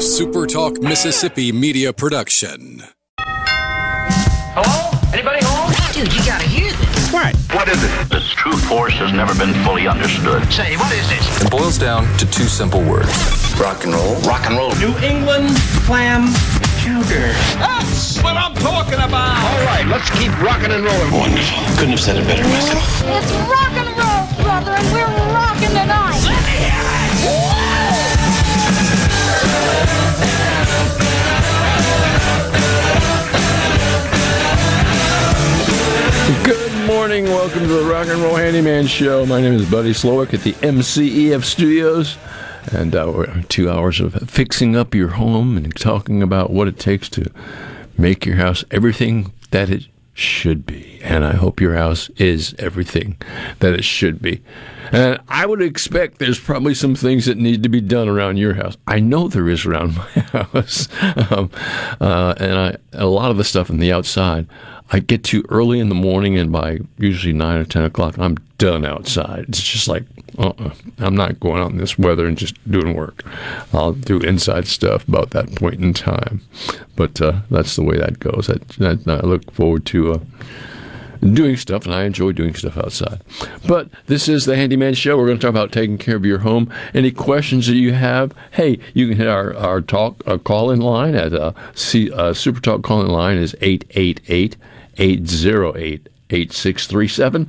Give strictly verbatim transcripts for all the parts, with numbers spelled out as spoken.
a Super Talk Mississippi media production. Hello? Anybody home? Dude, you gotta hear this. What? What is it? Its true force has never been fully understood. Say, what is this? It boils down to two simple words. Rock and roll. Rock and roll. New England clam chowder. That's what I'm talking about. All right, let's keep rocking and rolling. Wonderful. Couldn't have said it better myself. It's rock and roll, brother, and we're rocking tonight. Let me have it. Whoa! Good morning. Welcome to the Rock and Roll Handyman Show. My name is Buddy Slawik at the M C E F Studios. And uh, we're two hours of fixing up your home and talking about what it takes to make your house everything that it should be. And I hope your house is everything that it should be. And I would expect there's probably some things that need to be done around your house. I know there is around my house. um, uh, and I, a lot of the stuff on the outside, I get to early in the morning, and by usually nine or ten o'clock, I'm done outside. It's just like, uh-uh, I'm not going out in this weather and just doing work. I'll do inside stuff about that point in time. But uh, that's the way that goes. I, I, I look forward to uh, doing stuff, and I enjoy doing stuff outside. But this is the Handyman Show. We're going to talk about taking care of your home. Any questions that you have, hey, you can hit our, our, talk, our call-in line at uh, C, uh, Super Talk call-in line is eight eight eight, eight eight eight eight zero eight, eight six three seven,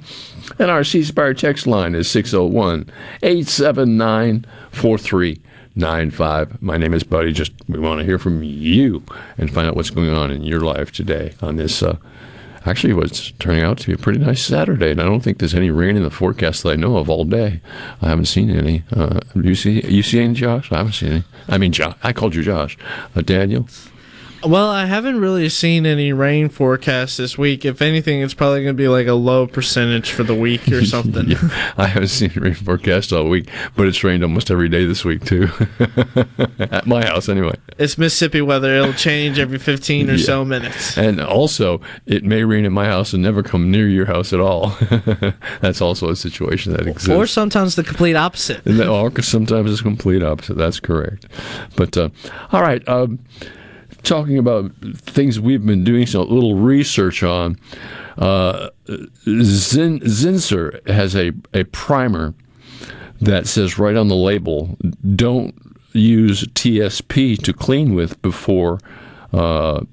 and our C Spire text line is six oh one, eight seven nine, four three nine five. My name is Buddy. Just we want to hear from you and find out what's going on in your life today on this. Uh, actually, what's turning out to be a pretty nice Saturday, and I don't think there's any rain in the forecast that I know of all day. I haven't seen any. Uh, do you see? You see any, Josh? I haven't seen any. I mean, Josh. I called you Josh. Uh, Daniel. Well, I haven't really seen any rain forecast this week. If anything, it's probably going to be like a low percentage for the week or something. Yeah, I haven't seen rain forecast all week, but it's rained almost every day this week, too. At my house, anyway. It's Mississippi weather. It'll change every fifteen or yeah. so minutes. And also, it may rain at my house and never come near your house at all. That's also a situation that exists. Or sometimes the complete opposite. Or sometimes it's the complete opposite. That's correct. But, uh, all right. Um, Talking about things we've been doing some little research on, uh, Zin, Zinsser has a, a primer that says right on the label, don't use T S P to clean with before uh,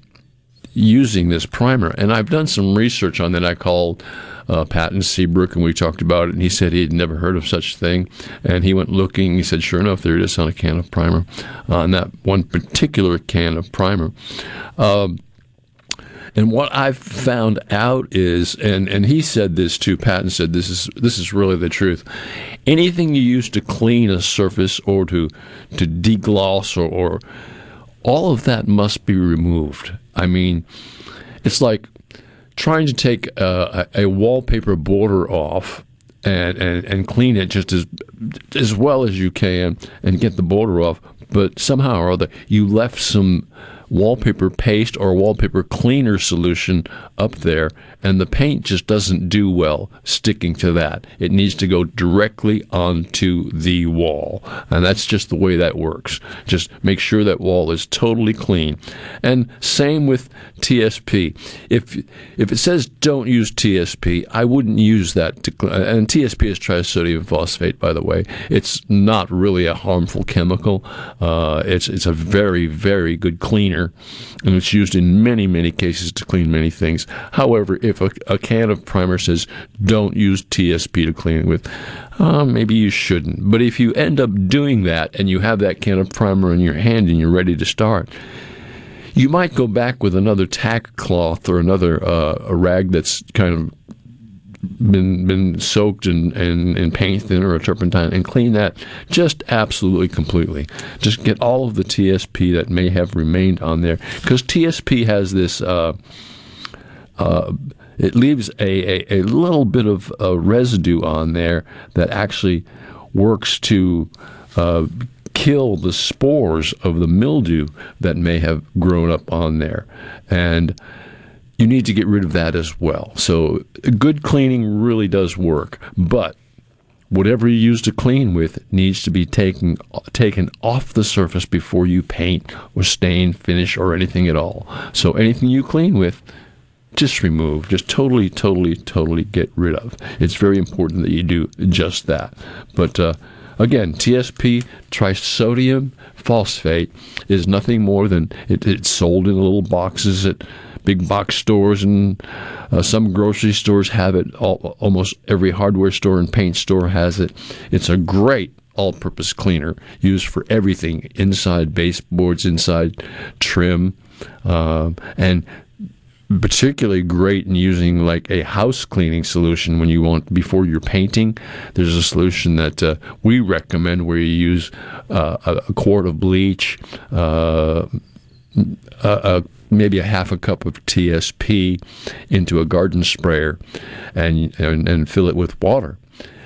using this primer. And I've done some research on that. I called uh, Patton Seabrook, and we talked about it, and he said he had never heard of such a thing. And he went looking. He said, sure enough, there it is on a can of primer, on that one particular can of primer. Um, and what I've found out is, and, and he said this too, Patton said this is this is really the truth. Anything you use to clean a surface or to to degloss or, or all of that must be removed. I mean, it's like trying to take a, a wallpaper border off and, and, and clean it just as as well as you can and get the border off, but somehow or other you left some wallpaper paste or wallpaper cleaner solution up there, and the paint just doesn't do well sticking to that. It needs to go directly onto the wall, and that's just the way that works. Just make sure that wall is totally clean. And same with T S P. If if it says don't use T S P, I wouldn't use that. To, and T S P is trisodium phosphate, by the way. It's not really a harmful chemical. Uh, it's it's a very, very good cleaner. And it's used in many, many cases to clean many things. However, if a, a can of primer says don't use T S P to clean it with, uh, maybe you shouldn't. But if you end up doing that and you have that can of primer in your hand and you're ready to start, you might go back with another tack cloth or another uh, a rag that's kind of been been soaked in, in, in paint thinner or turpentine and clean that just absolutely completely. Just get all of the T S P that may have remained on there, because T S P has this, uh, uh, it leaves a, a, a little bit of uh, residue on there that actually works to uh, kill the spores of the mildew that may have grown up on there. And you need to get rid of that as well. So good cleaning really does work, but Whatever you use to clean with needs to be taken taken off the surface before you paint or stain, finish, or anything at all. So anything you clean with, just remove. Just totally, totally, totally get rid of. It's very important that you do just that. But uh, again, T S P, trisodium phosphate, is nothing more than it, it's sold in little boxes at big box stores, and uh, some grocery stores have it. All, almost every hardware store and paint store has it. It's a great all-purpose cleaner used for everything, inside baseboards, inside trim, uh, and particularly great in using like a house cleaning solution when you want, before you're painting. There's a solution that uh, we recommend where you use uh, a quart of bleach, uh, a, a maybe a half a cup of T S P into a garden sprayer, and, and and fill it with water,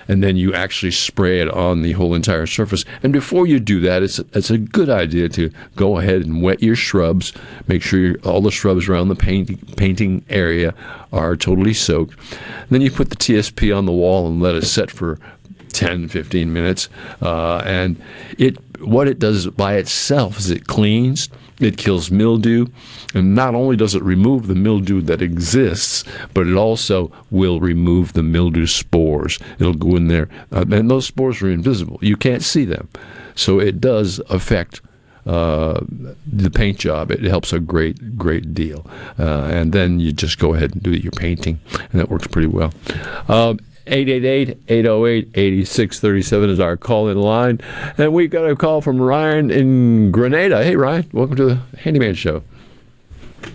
and then you actually spray it on the whole entire surface. And before you do that, it's it's a good idea to go ahead and wet your shrubs. Make sure your, all the shrubs around the paint, painting area are totally soaked. And then you put the T S P on the wall and let it set for ten, fifteen minutes, uh, and it what it does by itself is it cleans, it kills mildew, and not only does it remove the mildew that exists, but it also will remove the mildew spores. It'll go in there, uh, and those spores are invisible. You can't see them, so it does affect uh, the paint job. It helps a great, great deal, uh, and then you just go ahead and do your painting, and that works pretty well. Um, eight eight eight, eight oh eight, eight six three seven is our call-in line. And we got a call from Ryan in Grenada. Hey, Ryan, welcome to the Handyman Show.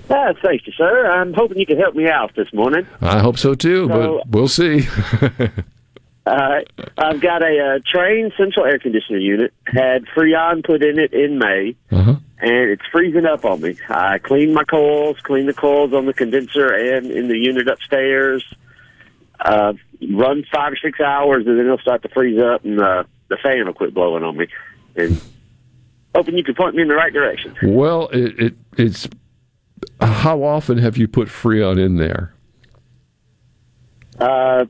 Uh, thank you, sir. I'm hoping you can help me out this morning. I hope so, too, so, but we'll see. uh, I've got a uh, train central air conditioner unit. Had Freon put in it in May, uh-huh. and it's freezing up on me. I cleaned my coils, cleaned the coils on the condenser and in the unit upstairs. Uh, run five or six hours, and then it'll start to freeze up, and uh, the fan will quit blowing on me. And hoping you can point me in the right direction. Well, it, it it's how often have you put Freon in there? Uh,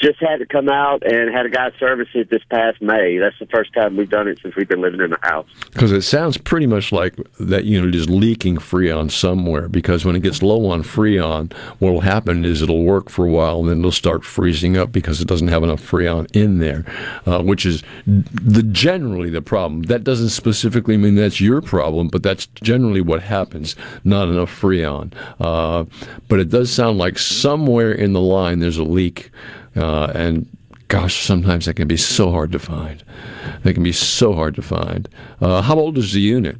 just had it come out and had a guy service it this past May. That's the first time we've done it since we've been living in the house. Because it sounds pretty much like that unit is leaking Freon somewhere, because when it gets low on Freon, what will happen is it'll work for a while, and then it'll start freezing up because it doesn't have enough Freon in there, uh, which is the generally the problem. That doesn't specifically mean that's your problem, but that's generally what happens, not enough Freon. Uh, but it does sound like somewhere in the line there's a leak. Uh, and gosh, sometimes that can be so hard to find. They can be so hard to find. Uh, how old is the unit?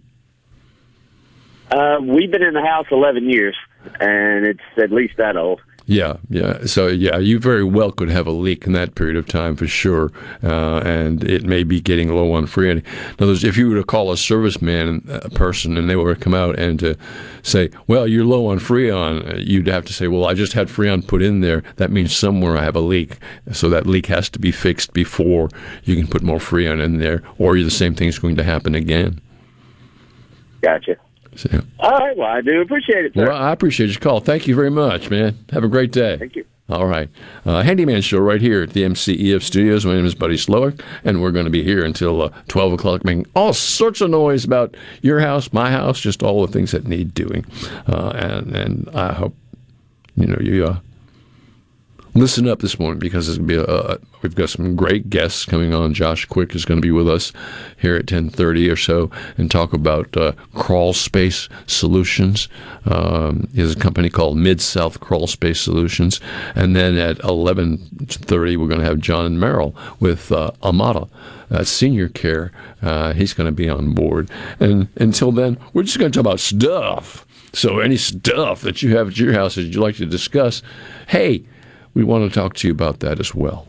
Uh, we've been in the house eleven years, and it's at least that old. Yeah, yeah. So, yeah, you very well could have a leak in that period of time for sure, uh, and it may be getting low on Freon. In other words, if you were to call a serviceman a person and they were to come out and to say, well, you're low on Freon, you'd have to say, well, I just had Freon put in there. That means somewhere I have a leak, so that leak has to be fixed before you can put more Freon in there, or the same thing is going to happen again. Gotcha. So. All right, well, I do appreciate it, sir. Well, I appreciate your call. Thank you very much, man. Have a great day. Thank you. All right. Uh, Handyman Show right here at the M C E F Studios. My name is Buddy Slawik, and we're going to be here until uh, twelve o'clock, making all sorts of noise about your house, my house, just all the things that need doing. Uh, and, and I hope, you know, you uh, listen up this morning, because it's gonna be a, uh, we've got some great guests coming on. Josh Quick is going to be with us here at ten thirty or so and talk about uh, Crawl Space Solutions. Um, is a company called Mid-South Crawl Space Solutions. And then at eleven thirty, we're going to have John Merrill with uh, Amada uh, Senior Care. Uh, he's going to be on board. And until then, we're just going to talk about stuff. So any stuff that you have at your house that you'd like to discuss, hey, we want to talk to you about that as well.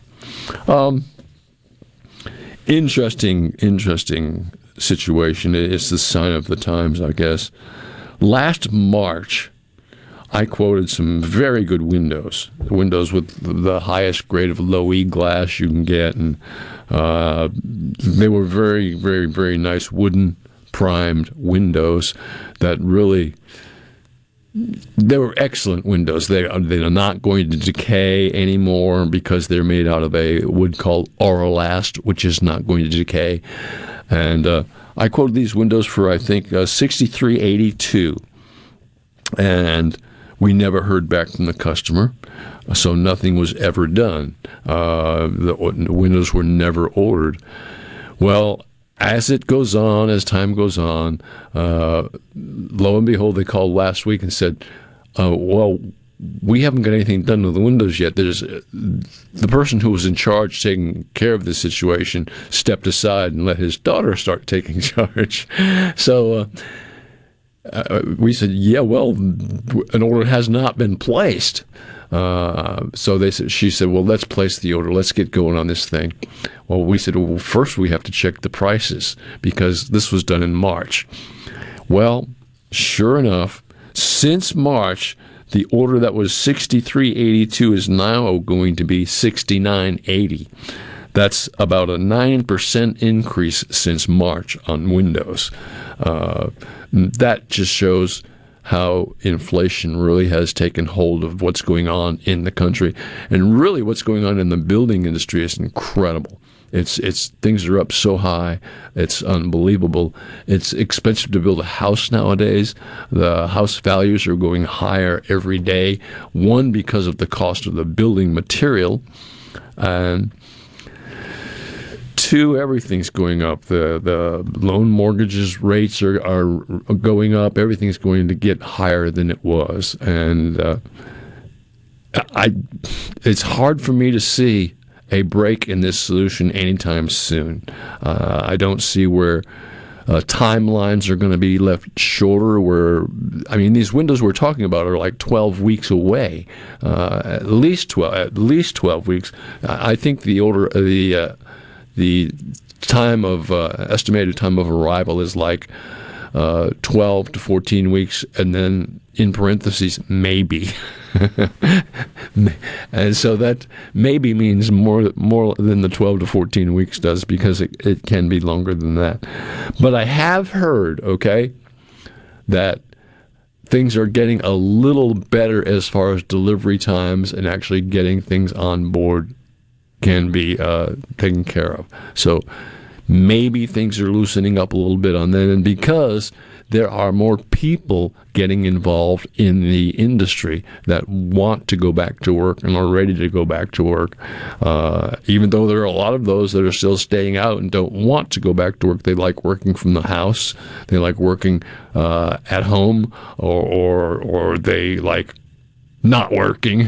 Um, interesting, interesting situation. It's the sign of the times, I guess. Last March, I quoted some very good windows, windows with the highest grade of low-E glass you can get. And uh, they were very, very, very nice wooden primed windows that really They were excellent windows. They are, they are not going to decay anymore because they're made out of a wood called Auralast, which is not going to decay. And uh, I quoted these windows for, I think, uh, sixty-three eighty-two. And we never heard back from the customer, so nothing was ever done. Uh, the windows were never ordered. Well, as it goes on, as time goes on, uh, lo and behold, they called last week and said, uh, well, we haven't got anything done with the windows yet. There's uh, the person who was in charge taking care of the situation stepped aside and let his daughter start taking charge. So uh, uh, we said, yeah, well, an order has not been placed. Uh, so they said, she said, well, let's place the order. Let's get going on this thing. Well, we said, well, first we have to check the prices because this was done in March. Well, sure enough, since March, the order that was sixty-three eighty-two is now going to be sixty-nine eighty. That's about a nine percent increase since March on windows. Uh, that just shows how inflation really has taken hold of what's going on in the country. And really what's going on in the building industry is incredible. It's it's things are up so high, it's unbelievable. It's expensive to build a house nowadays. The house values are going higher every day, one because of the cost of the building material, and two, everything's going up. The the loan mortgages rates are, are going up. Everything's going to get higher than it was. And uh, I, it's hard for me to see a break in this solution anytime soon. Uh, I don't see where uh, timelines are going to be left shorter. Where I mean, these windows we're talking about are like twelve weeks away, uh, at least twelve, at least twelve weeks. I think the order, the uh, the time of uh, estimated time of arrival is like uh, twelve to fourteen weeks, and then in parentheses, maybe. And so that maybe means more more than the twelve to fourteen weeks does, because it, it can be longer than that. But I have heard, okay, that things are getting a little better as far as delivery times and actually getting things on board can be uh, taken care of. So maybe things are loosening up a little bit on that, and because there are more people getting involved in the industry that want to go back to work and are ready to go back to work. Uh, even though there are a lot of those that are still staying out and don't want to go back to work, they like working from the house, they like working uh, at home, or, or, or they like not working,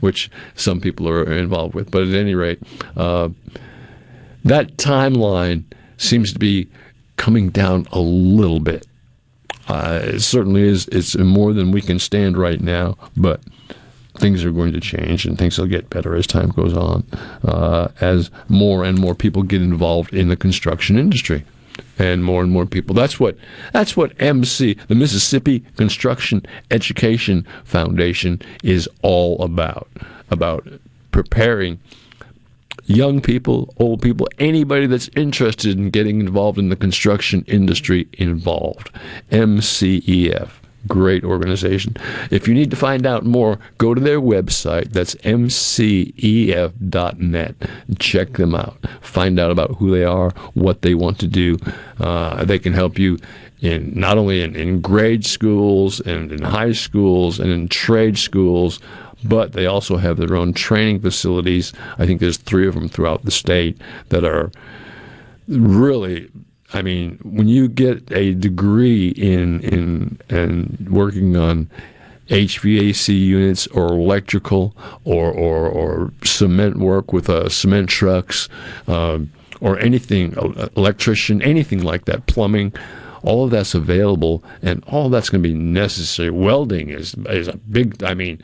which some people are involved with. But at any rate, uh, that timeline seems to be coming down a little bit. Uh, it certainly is. It's more than we can stand right now, but things are going to change and things will get better as time goes on, uh, as more and more people get involved in the construction industry, and more and more people. That's what that's what M C, the Mississippi Construction Education Foundation, is all about, about preparing young people, old people, anybody that's interested in getting involved in the construction industry involved. M C E F, great organization. If you need to find out more, go to their website. That's M C E F dot net. Check them out. Find out about who they are, what they want to do. Uh, they can help you in not only in, in grade schools and in high schools and in trade schools, but they also have their own training facilities. I think there's three of them throughout the state that are really, I mean, when you get a degree in in and working on H V A C units or electrical or or, or cement work with uh, cement trucks uh, or anything, electrician, anything like that, plumbing, all of that's available, and all that's going to be necessary. Welding is is a big, I mean,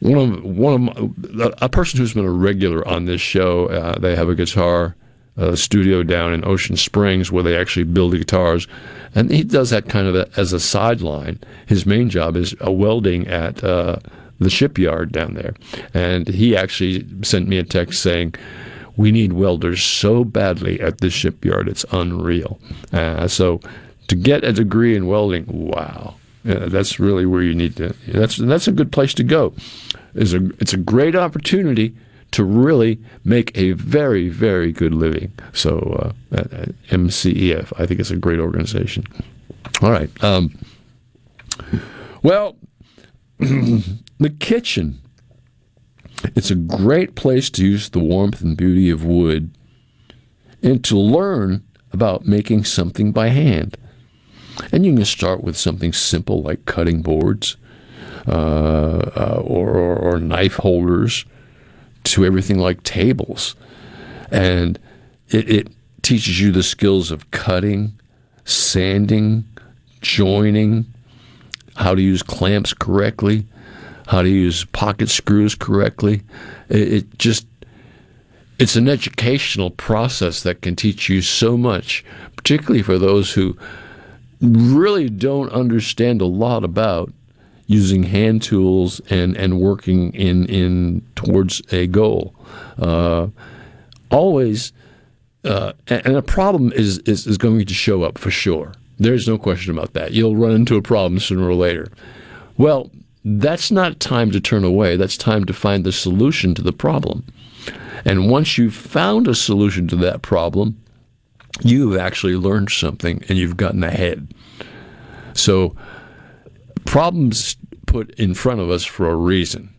One of one of my, a person who's been a regular on this show. Uh, they have a guitar uh, studio down in Ocean Springs where they actually build the guitars, and he does that kind of a, as a sideline. His main job is uh, welding at uh, the shipyard down there, and he actually sent me a text saying, "We need welders so badly at this shipyard; it's unreal." Uh, so, to get a degree in welding, wow, Uh, that's really where you need to. That's that's a good place to go. It's a it's a great opportunity to really make a very very good living. So uh, at, at M C E F, I think it's a great organization. All right. Um, well, the kitchen. It's a great place to use the warmth and beauty of wood, and to learn about making something by hand. And you can start with something simple like cutting boards uh, uh, or, or, or knife holders to everything like tables. And it, it teaches you the skills of cutting, sanding, joining, how to use clamps correctly, how to use pocket screws correctly. It, it just It's an educational process that can teach you so much, particularly for those who really don't understand a lot about using hand tools and, and working in, in towards a goal. Uh, always, uh, and a problem is, is, is going to show up for sure. There's no question about that. You'll run into a problem sooner or later. Well, that's not time to turn away. That's time to find the solution to the problem. And once you've found a solution to that problem, you've actually learned something and you've gotten ahead. So problems put in front of us for a reason.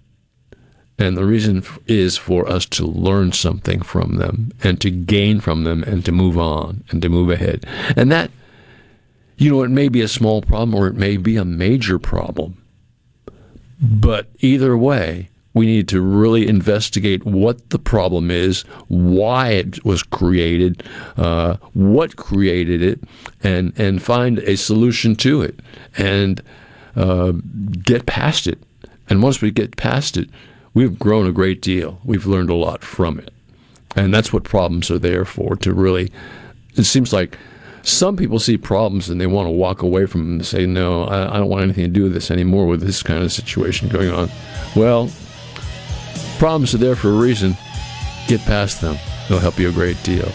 And the reason is for us to learn something from them and to gain from them and to move on and to move ahead. And that, you know, it may be a small problem or it may be a major problem. But either way, we need to really investigate what the problem is, why it was created, uh, what created it, and, and find a solution to it and uh, get past it. And once we get past it, we've grown a great deal. We've learned a lot from it. And that's what problems are there for, to really, it seems like some people see problems and they want to walk away from them and say, no, I, I don't want anything to do with this anymore with this kind of situation going on. Well, problems are there for a reason. Get past them. They'll help you a great deal.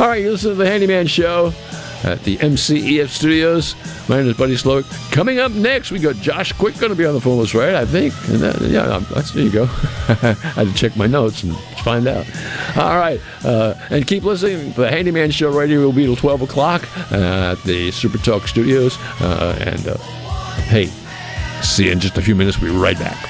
All right, you listen to The Handyman Show at the M C E F Studios. My name is Buddy Slawik. Coming up next, we got Josh Quick going to be on the phone list, right? I think. That, yeah, that's, there you go. I had to check my notes and find out. All right, uh, and keep listening. The Handyman Show right here will be till twelve o'clock uh, at the Super Talk Studios. Uh, and, uh, hey, see you in just a few minutes. We'll be right back.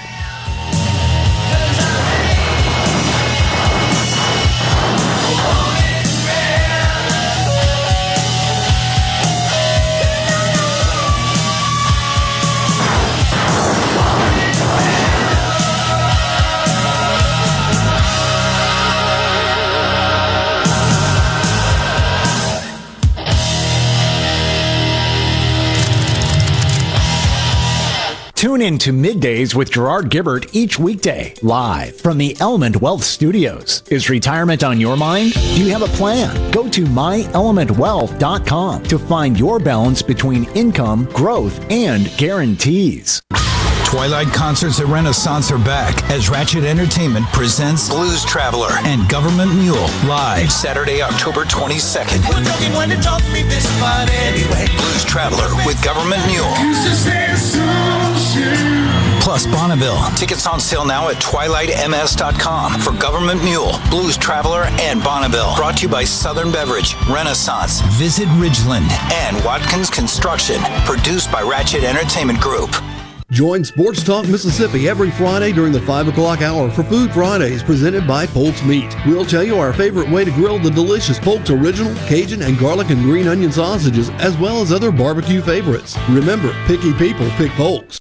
Tune in to Middays with Gerard Gibbert each weekday, live from the Element Wealth Studios. Is retirement on your mind? Do you have a plan? Go to my element wealth dot com to find your balance between income, growth, and guarantees. Twilight concerts at Renaissance are back as Ratchet Entertainment presents Blues Traveler and Government Mule live Saturday, October twenty-second. Blues Traveler with Government Mule. Plus Bonneville. Tickets on sale now at twilight m s dot com for Government Mule, Blues Traveler, and Bonneville. Brought to you by Southern Beverage, Renaissance, Visit Ridgeland, and Watkins Construction. Produced by Ratchet Entertainment Group. Join Sports Talk Mississippi every Friday during the five o'clock hour for Food Fridays presented by Polk's Meat. We'll tell you our favorite way to grill the delicious Polk's Original, Cajun, and Garlic and Green Onion sausages, as well as other barbecue favorites. Remember, picky people pick Polk's.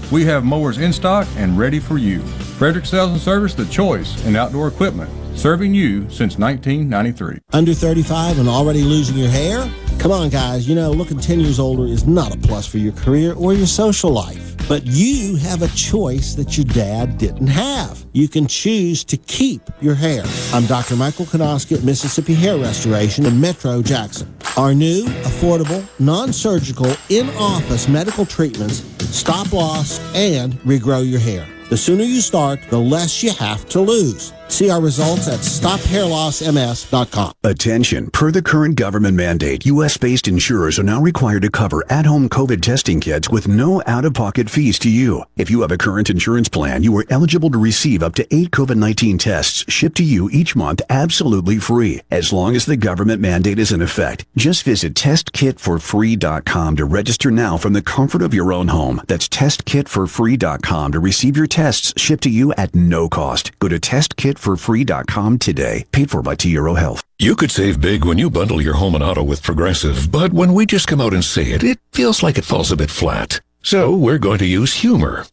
we have mowers in stock and ready for you. Frederick's Sales and Service, the choice in outdoor equipment. Serving you since nineteen ninety-three. Under thirty-five and already losing your hair? Come on, guys. You know, looking ten years older is not a plus for your career or your social life. But you have a choice that your dad didn't have. You can choose to keep your hair. I'm Doctor Michael Konoski at Mississippi Hair Restoration in Metro Jackson. Our new, affordable, non-surgical, in-office medical treatments stop loss and regrow your hair. The sooner you start, the less you have to lose. See our results at stop hair loss m s dot com. Attention. Per the current government mandate, U S based insurers are now required to cover at-home COVID testing kits with no out-of-pocket fees to you. If you have a current insurance plan, you are eligible to receive up to eight COVID nineteen tests shipped to you each month absolutely free, as long as the government mandate is in effect. Just visit test kit for free dot com to register now from the comfort of your own home. That's test kit for free dot com to receive your tests shipped to you at no cost. Go to test kit for free dot com today. Paid for by T R O Health. You could save big when you bundle your home and auto with Progressive, but when we just come out and say it, it feels like it falls a bit flat. So we're going to use humor.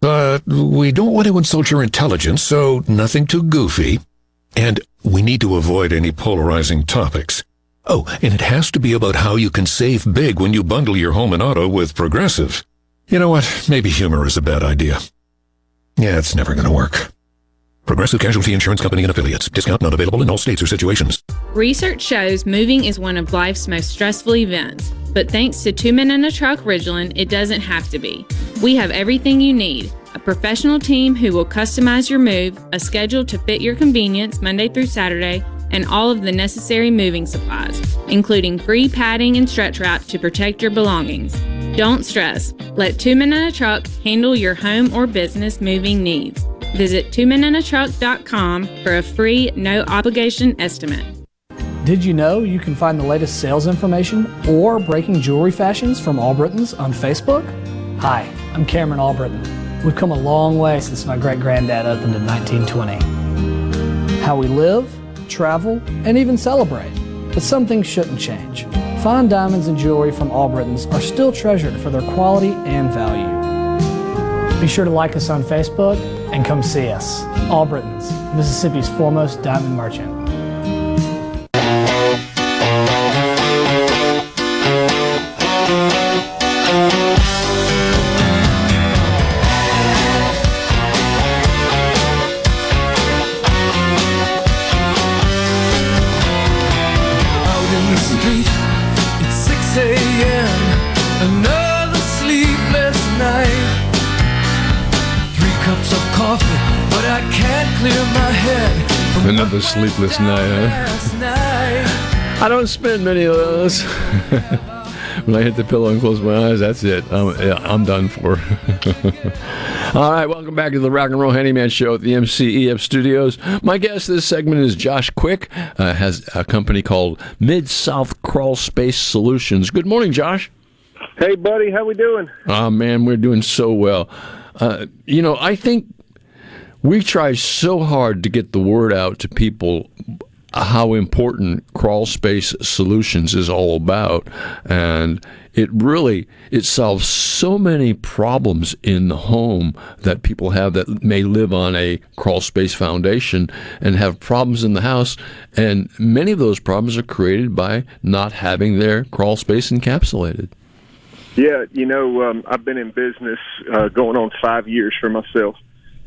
But we don't want to insult your intelligence, so nothing too goofy. And we need to avoid any polarizing topics. Oh, and it has to be about how you can save big when you bundle your home and auto with Progressive. You know what? Maybe humor is a bad idea. Yeah, it's never going to work. Progressive Casualty Insurance Company and Affiliates. Discount not available in all states or situations. Research shows moving is one of life's most stressful events, but thanks to Two Men in a Truck Ridgeland, it doesn't have to be. We have everything you need. A professional team who will customize your move, a schedule to fit your convenience Monday through Saturday, and all of the necessary moving supplies, including free padding and stretch wrap to protect your belongings. Don't stress. Let Two Men in a Truck handle your home or business moving needs. Visit two men in a truck dot com for a free, no-obligation estimate. Did you know you can find the latest sales information or breaking jewelry fashions from Albritton's on Facebook? Hi, I'm Cameron Albritton. We've come a long way since my great-granddad opened in nineteen twenty. How we live, travel, and even celebrate. But some things shouldn't change. Fine diamonds and jewelry from Albritton's are still treasured for their quality and value. Be sure to like us on Facebook and come see us. Albritton's, Mississippi's foremost diamond merchant. Another sleepless night, huh? I don't spend many of those. When I hit the pillow and close my eyes, that's it. I'm, yeah, I'm done for. All right, welcome back to the Rock and Roll Handyman Show at the M C E F Studios. My guest this segment is Josh Quick, uh, has a company called Mid-South Crawl Space Solutions. Good morning, Josh. Hey, buddy. How we doing? Oh, man, we're doing so well. Uh, you know, I think we try so hard to get the word out to people how important Crawl Space Solutions is all about, and it really it solves so many problems in the home that people have that may live on a crawl space foundation and have problems in the house, and many of those problems are created by not having their crawl space encapsulated. Yeah, you know, um, I've been in business uh, going on five years for myself.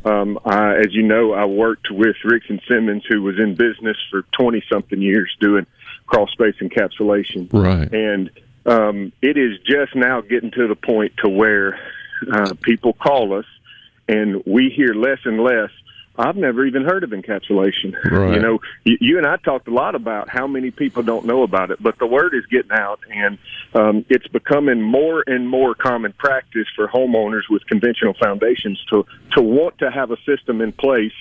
Um, I, as you know, I worked with Rickson Simmons, who was in business for twenty-something years doing crawl space encapsulation. Right. And um, it is just now getting to the point to where uh, people call us, and we hear less and less, I've never even heard of encapsulation. Right. You know, you, you and I talked a lot about how many people don't know about it, but the word is getting out, and um, it's becoming more and more common practice for homeowners with conventional foundations to, to want to have a system in place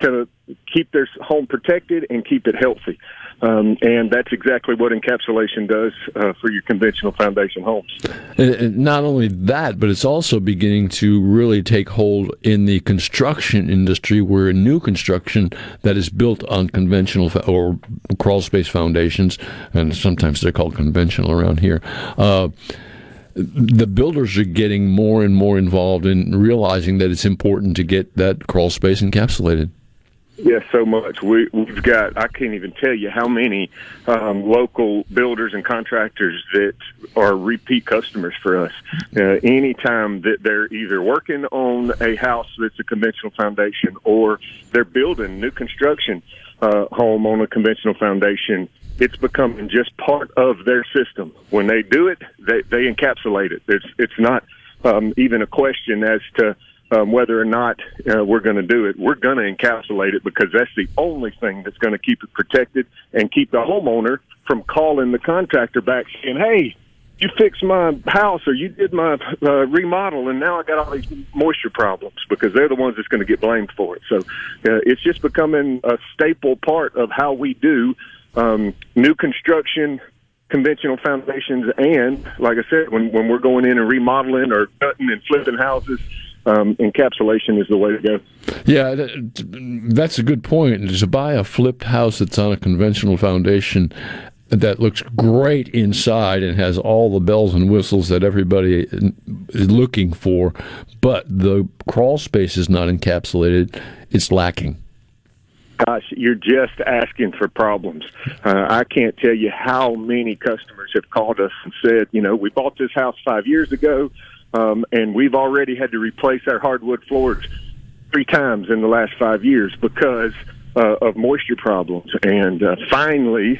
to keep their home protected and keep it healthy. Um, and that's exactly what encapsulation does uh, for your conventional foundation homes. And, and not only that, but it's also beginning to really take hold in the construction industry, where new construction that is built on conventional fa- or crawl space foundations, and sometimes they're called conventional around here, uh, the builders are getting more and more involved in realizing that it's important to get that crawl space encapsulated. Yes, so much. We, we've got, I can't even tell you how many um, local builders and contractors that are repeat customers for us. Uh, anytime that they're either working on a house that's a conventional foundation or they're building new construction uh, home on a conventional foundation, it's becoming just part of their system. When they do it, they, they encapsulate it. It's, it's not um, even a question as to Um, whether or not uh, we're going to do it. We're going to encapsulate it because that's the only thing that's going to keep it protected and keep the homeowner from calling the contractor back saying, hey, you fixed my house or you did my uh, remodel and now I got all these moisture problems, because they're the ones that's going to get blamed for it. So uh, it's just becoming a staple part of how we do um, new construction, conventional foundations, and, like I said, when, when we're going in and remodeling or gutting and flipping houses, Um, encapsulation is the way to go. Yeah, that's a good point. To buy a flipped house that's on a conventional foundation that looks great inside and has all the bells and whistles that everybody is looking for, but the crawl space is not encapsulated, it's lacking. Gosh, you're just asking for problems. Uh, I can't tell you how many customers have called us and said, you know, we bought this house five years ago, Um, and we've already had to replace our hardwood floors three times in the last five years because uh, of moisture problems. And uh, finally,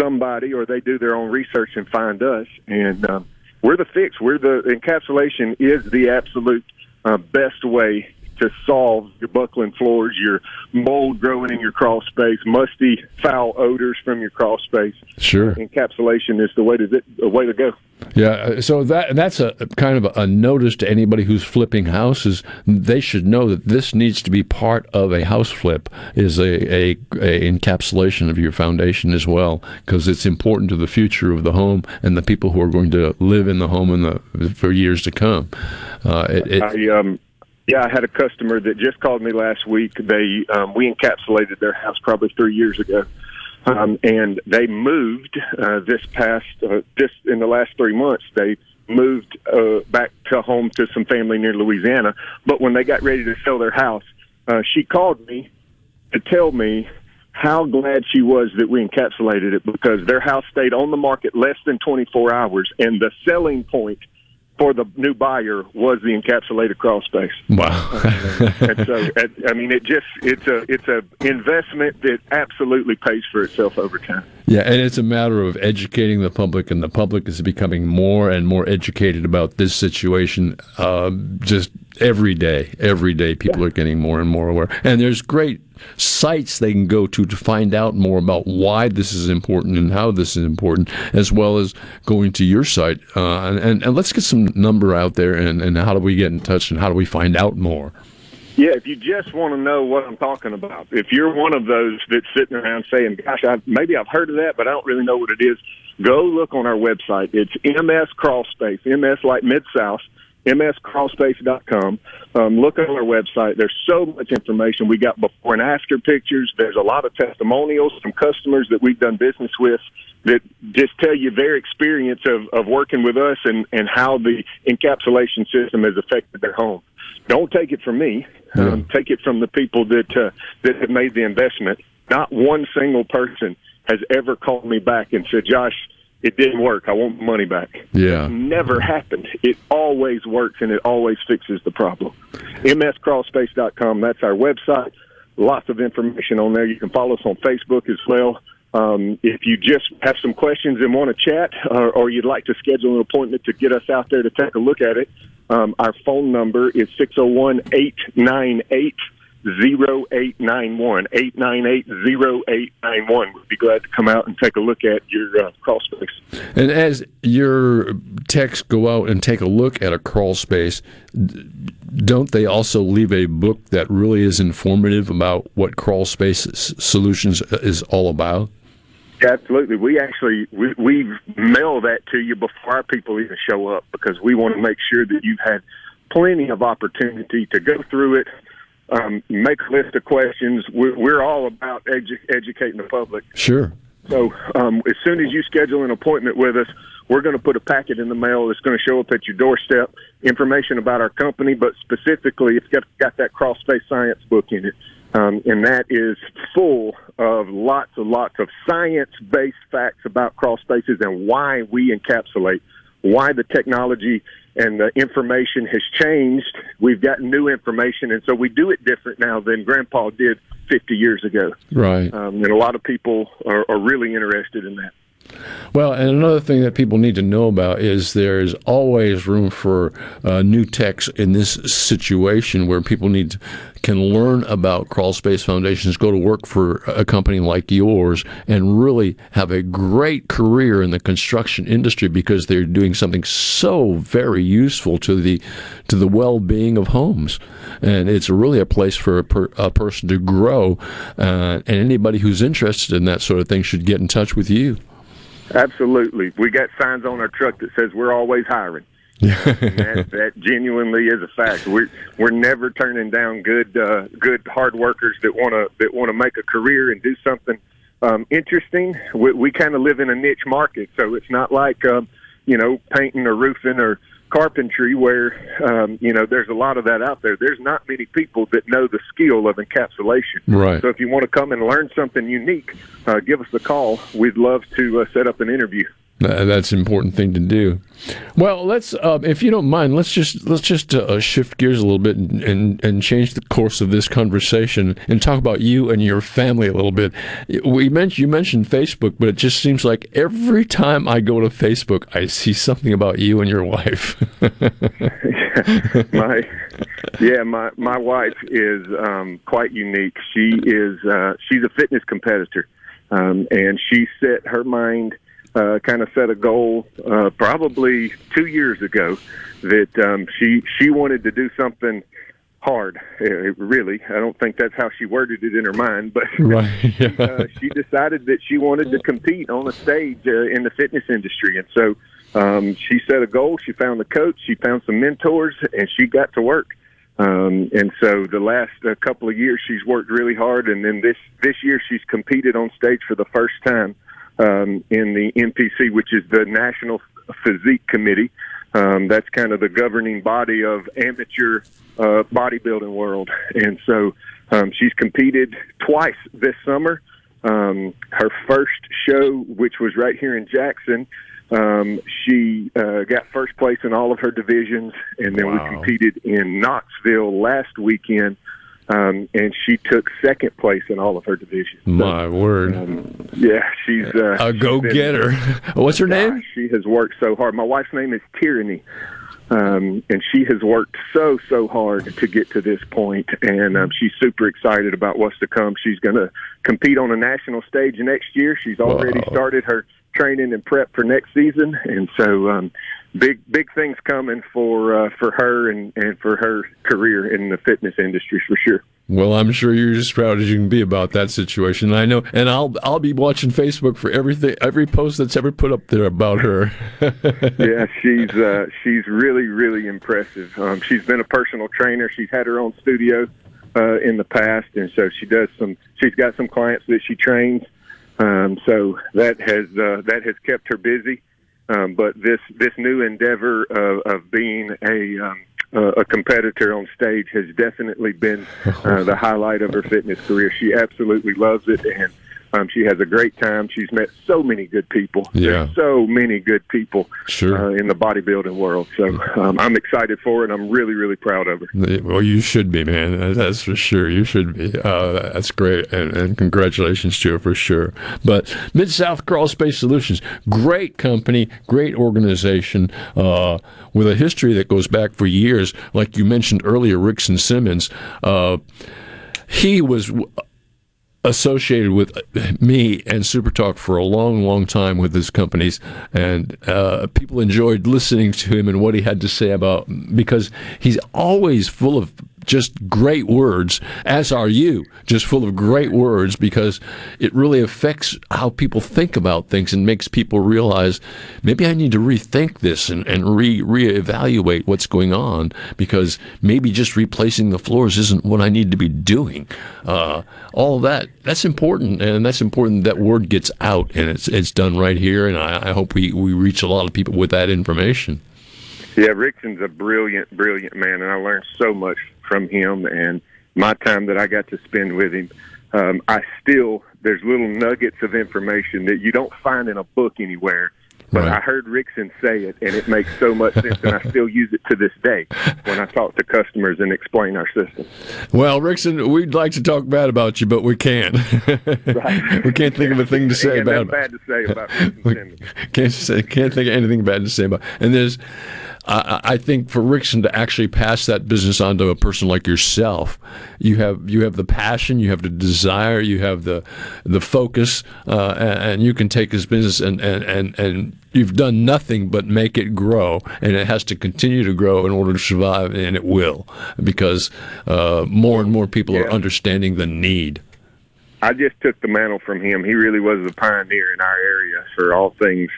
somebody, or they do their own research and find us, and um, we're the fix. We're the encapsulation is the absolute uh, best way to solve your buckling floors, your mold growing in your crawl space, musty, foul odors from your crawl space. Sure, encapsulation is the way to the way to go. Yeah, so that that's a kind of a notice to anybody who's flipping houses. They should know that this needs to be part of a house flip, is a, a, a encapsulation of your foundation as well, because it's important to the future of the home and the people who are going to live in the home in the for years to come. Uh, it, it, I um. Yeah, I had a customer that just called me last week. They um, we encapsulated their house probably three years ago, um, and they moved uh, this past uh, this in the last three months. They moved uh, back to home to some family near Louisiana. But when they got ready to sell their house, uh, she called me to tell me how glad she was that we encapsulated it, because their house stayed on the market less than twenty-four hours, and the selling point for the new buyer was the encapsulated crawl space. Wow! And so, I mean, it just—it's a—it's a investment that absolutely pays for itself over time. Yeah, and it's a matter of educating the public, and the public is becoming more and more educated about this situation. Uh, just every day, every day, people yeah. are getting more and more aware. And there's great sites they can go to to find out more about why this is important and how this is important, as well as going to your site. Uh, and, and, and let's get some number out there, and, and how do we get in touch, and how do we find out more? Yeah, if you just want to know what I'm talking about, if you're one of those that's sitting around saying, gosh, I, maybe I've heard of that, but I don't really know what it is, go look on our website. It's M S Crawlspace, M S like Mid-South, M S crawlspace dot com. Um, look at our website. There's so much information. We got before and after pictures. There's a lot of testimonials from customers that we've done business with that just tell you their experience of, of working with us and, and how the encapsulation system has affected their home. Don't take it from me. No. Um, take it from the people that uh, that have made the investment. Not one single person has ever called me back and said, Josh, it didn't work. I want money back. Yeah. It never happened. It always works, and it always fixes the problem. M S crawlspace dot com, that's our website. Lots of information on there. You can follow us on Facebook as well. Um, if you just have some questions and want to chat, or, or you'd like to schedule an appointment to get us out there to take a look at it, um, our phone number is six oh one, eight nine eight, zero eight nine one. eight nine eight, zero eight nine one. We'd be glad to come out and take a look at your uh, crawl space. And as your techs go out and take a look at a crawl space, don't they also leave a book that really is informative about what crawl space solutions is all about? Absolutely. We actually, we, we mail that to you before our people even show up, because we want to make sure that you've had plenty of opportunity to go through it, um, make a list of questions. We're, we're all about edu- educating the public. Sure. So um, as soon as you schedule an appointment with us, we're going to put a packet in the mail that's going to show up at your doorstep, information about our company, but specifically it's got, got that crawl space science book in it. Um, and that is full of lots and lots of science-based facts about crawl spaces and why we encapsulate, why the technology and the information has changed. We've got new information, and so we do it different now than Grandpa did fifty years ago. Right. Um, and a lot of people are, are really interested in that. Well, and another thing that people need to know about is there is always room for uh, new techs in this situation where people need to, can learn about crawl space foundations, go to work for a company like yours, and really have a great career in the construction industry because they're doing something so very useful to the to the well-being of homes. And it's really a place for a, per, a person to grow. Uh, and anybody who's interested in that sort of thing should get in touch with you. Absolutely. We got signs on our truck that says we're always hiring. that, that genuinely is a fact. We're we're never turning down good uh, good hard workers that wanna that wanna make a career and do something um, interesting. We, we kind of live in a niche market, so it's not like um, you know painting or roofing or carpentry where um, you know there's a lot of that out there. There's not many people that know the skill of encapsulation. Right. So if you want to come and learn something unique, uh, give us a call. We'd love to uh, set up an interview. Uh, that's an important thing to do. Well, let's, uh, if you don't mind, let's just let's just uh, shift gears a little bit and, and and change the course of this conversation and talk about you and your family a little bit. We mentioned you mentioned Facebook, but it just seems like every time I go to Facebook, I see something about you and your wife. yeah, my yeah, my my wife is um, quite unique. She is uh, she's a fitness competitor, um, and she set her mind. Uh, kind of set a goal uh, probably two years ago that um, she she wanted to do something hard. It, really, I don't think that's how she worded it in her mind, but right. yeah. uh, she decided that she wanted to compete on a stage uh, in the fitness industry, and so um, she set a goal. She found a coach, she found some mentors, and she got to work. Um, and so the last uh, couple of years, she's worked really hard, and then this this year she's competed on stage for the first time. Um, in the N P C, which is the National Physique Committee. Um, that's kind of the governing body of amateur uh, bodybuilding world. And so um, she's competed twice this summer. Um, her first show, which was right here in Jackson, um, she uh, got first place in all of her divisions. And then wow. we competed in Knoxville last weekend. Um, and she took second place in all of her divisions. So, My word. Um, yeah, she's uh, a go-getter. What's her gosh, name? She has worked so hard. My wife's name is Tyranny, um, and she has worked so, so hard to get to this point, and um, she's super excited about what's to come. She's going to compete on a national stage next year. She's already wow. started her training and prep for next season, and so um, big, big things coming for uh, for her and, and for her career in the fitness industry for sure. Well, I'm sure you're as proud as you can be about that situation. I know, and I'll I'll be watching Facebook for everything, every post that's ever put up there about her. yeah, she's uh, she's really, really impressive. Um, she's been a personal trainer. She's had her own studio uh, in the past, and so she does some. She's got some clients that she trains. Um, so that has uh, that has kept her busy, um, but this this new endeavor of, of being a um, a competitor on stage has definitely been uh, the highlight of her fitness career. She absolutely loves it, and um, she has a great time. She's met so many good people. Yeah, There's so many good people sure. uh, in the bodybuilding world. So um, I'm excited for it. I'm really really proud of her. Well, you should be, man. That's for sure. You should be. Uh, that's great, and, and congratulations to her for sure. But Mid-South Crawl Space Solutions, great company, great organization uh, with a history that goes back for years. Like you mentioned earlier, Rickson Simmons. Uh, he was. associated with me and Super Talk for a long, long time with his companies, and uh, people enjoyed listening to him and what he had to say about because he's always full of just great words, as are you, just full of great words because it really affects how people think about things and makes people realize maybe I need to rethink this and, and re reevaluate what's going on because maybe just replacing the floors isn't what I need to be doing. Uh, all of that, that's important, and that's important that word gets out and it's it's done right here, and I, I hope we, we reach a lot of people with that information. Yeah, Rickson's a brilliant, brilliant man, and I learned so much from him, and my time that I got to spend with him. Um, I still, there's little nuggets of information that you don't find in a book anywhere. But right. I heard Rickson say it, and it makes so much sense, and I still use it to this day when I talk to customers and explain our system. Well, Rickson, we'd like to talk bad about you, but we can't. Right. We can't think of a thing to say and about it. Bad to say about Rickson. Can't, say, can't think of anything bad to say about it. And there's, I, I think for Rickson to actually pass that business on to a person like yourself, you have you have the passion, you have the desire, you have the the focus, uh, and, and you can take his business and and and, and you've done nothing but make it grow, and it has to continue to grow in order to survive, and it will, because uh, more and more people yeah. are understanding the need. I just took the mantle from him. He really was a pioneer in our area for all things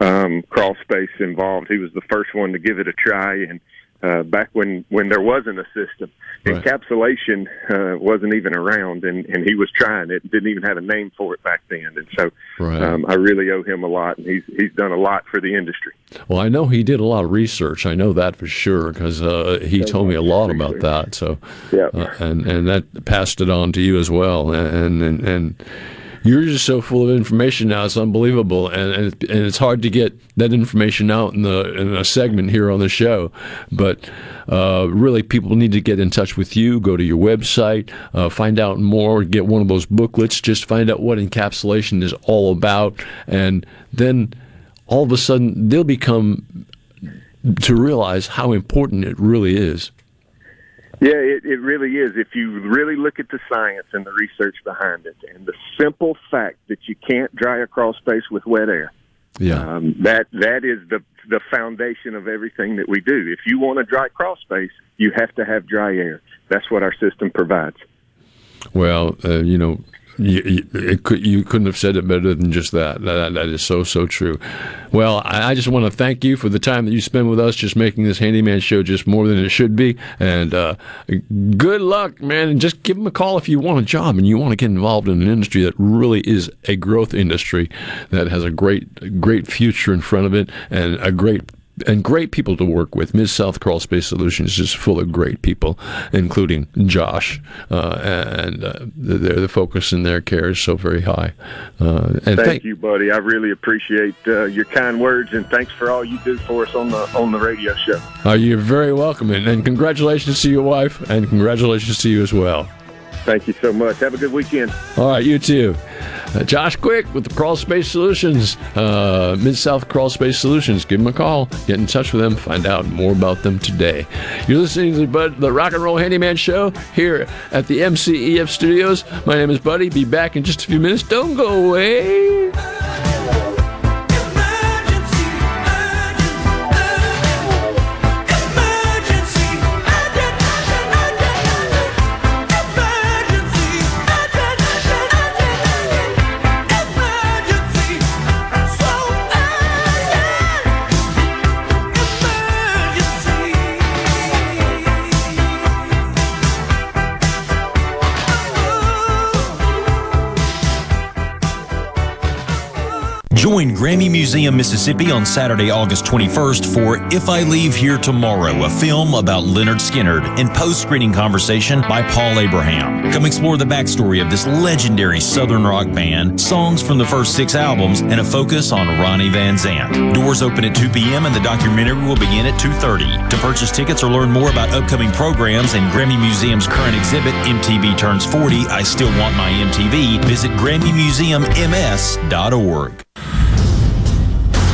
um, crawl space involved. He was the first one to give it a try, and uh, back when, when there wasn't a system. Right. Encapsulation uh, wasn't even around, and, and he was trying it. Didn't even have a name for it back then, and so right. um, I really owe him a lot, and he's he's done a lot for the industry. Well, I know he did a lot of research. I know that for sure, because uh, he That's told me a lot research. about that. So yeah, uh, and and that passed it on to you as well, and and. and You're just so full of information now; it's unbelievable, and and, and it's hard to get that information out in the in a segment here on the show. But uh, really, people need to get in touch with you. Go to your website, uh, find out more, get one of those booklets. Just find out what encapsulation is all about, and then all of a sudden, they'll become to realize how important it really is. Yeah, it, it really is. If you really look at the science and the research behind it, and the simple fact that you can't dry a crawl space with wet air, yeah, um, that that is the the foundation of everything that we do. If you want a dry crawl space, you have to have dry air. That's what our system provides. Well, uh, you know, you, you, it could, you couldn't have said it better than just that. That, that is so, so true. Well, I, I just want to thank you for the time that you spend with us, just making this Handyman Show just more than it should be. And uh, good luck, man. And just give them a call if you want a job and you want to get involved in an industry that really is a growth industry that has a great, great future in front of it, and a great and great people to work with. Mid-South Crawl Space Solutions is full of great people, including Josh, uh, and uh, they're the focus in their care is so very high. Uh, and thank th- you, buddy. I really appreciate uh, your kind words, and thanks for all you do for us on the on the radio show. Uh, you're very welcome, and, and congratulations to your wife, and congratulations to you as well. Thank you so much. Have a good weekend. All right, you too. Uh, Josh Quick with the Crawl Space Solutions, uh, Mid-South Crawl Space Solutions. Give them a call. Get in touch with them. Find out more about them today. You're listening to the, Bud, the Rock and Roll Handyman Show here at the M C E F Studios. My name is Buddy. Be back in just a few minutes. Don't go away. Join Grammy Museum Mississippi on Saturday, August twenty-first for If I Leave Here Tomorrow, a film about Lynyrd Skynyrd, in post-screening conversation by Paul Abraham. Come explore the backstory of this legendary Southern rock band, songs from the first six albums, and a focus on Ronnie Van Zant. Doors open at two p.m. and the documentary will begin at two thirty. To purchase tickets or learn more about upcoming programs and Grammy Museum's current exhibit, M T V Turns forty, I Still Want My M T V, visit Grammy Museum M S dot org.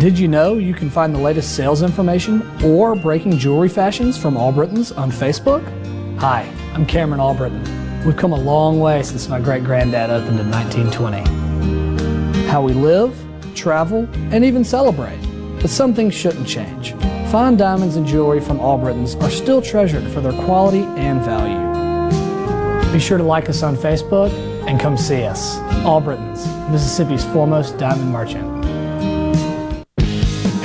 Did you know you can find the latest sales information or breaking jewelry fashions from Albritton's on Facebook? Hi, I'm Cameron Albritton. We've come a long way since my great-granddad opened in nineteen twenty. How we live, travel, and even celebrate. But some things shouldn't change. Fine diamonds and jewelry from Albritton's are still treasured for their quality and value. Be sure to like us on Facebook and come see us. Albritton's, Mississippi's foremost diamond merchant.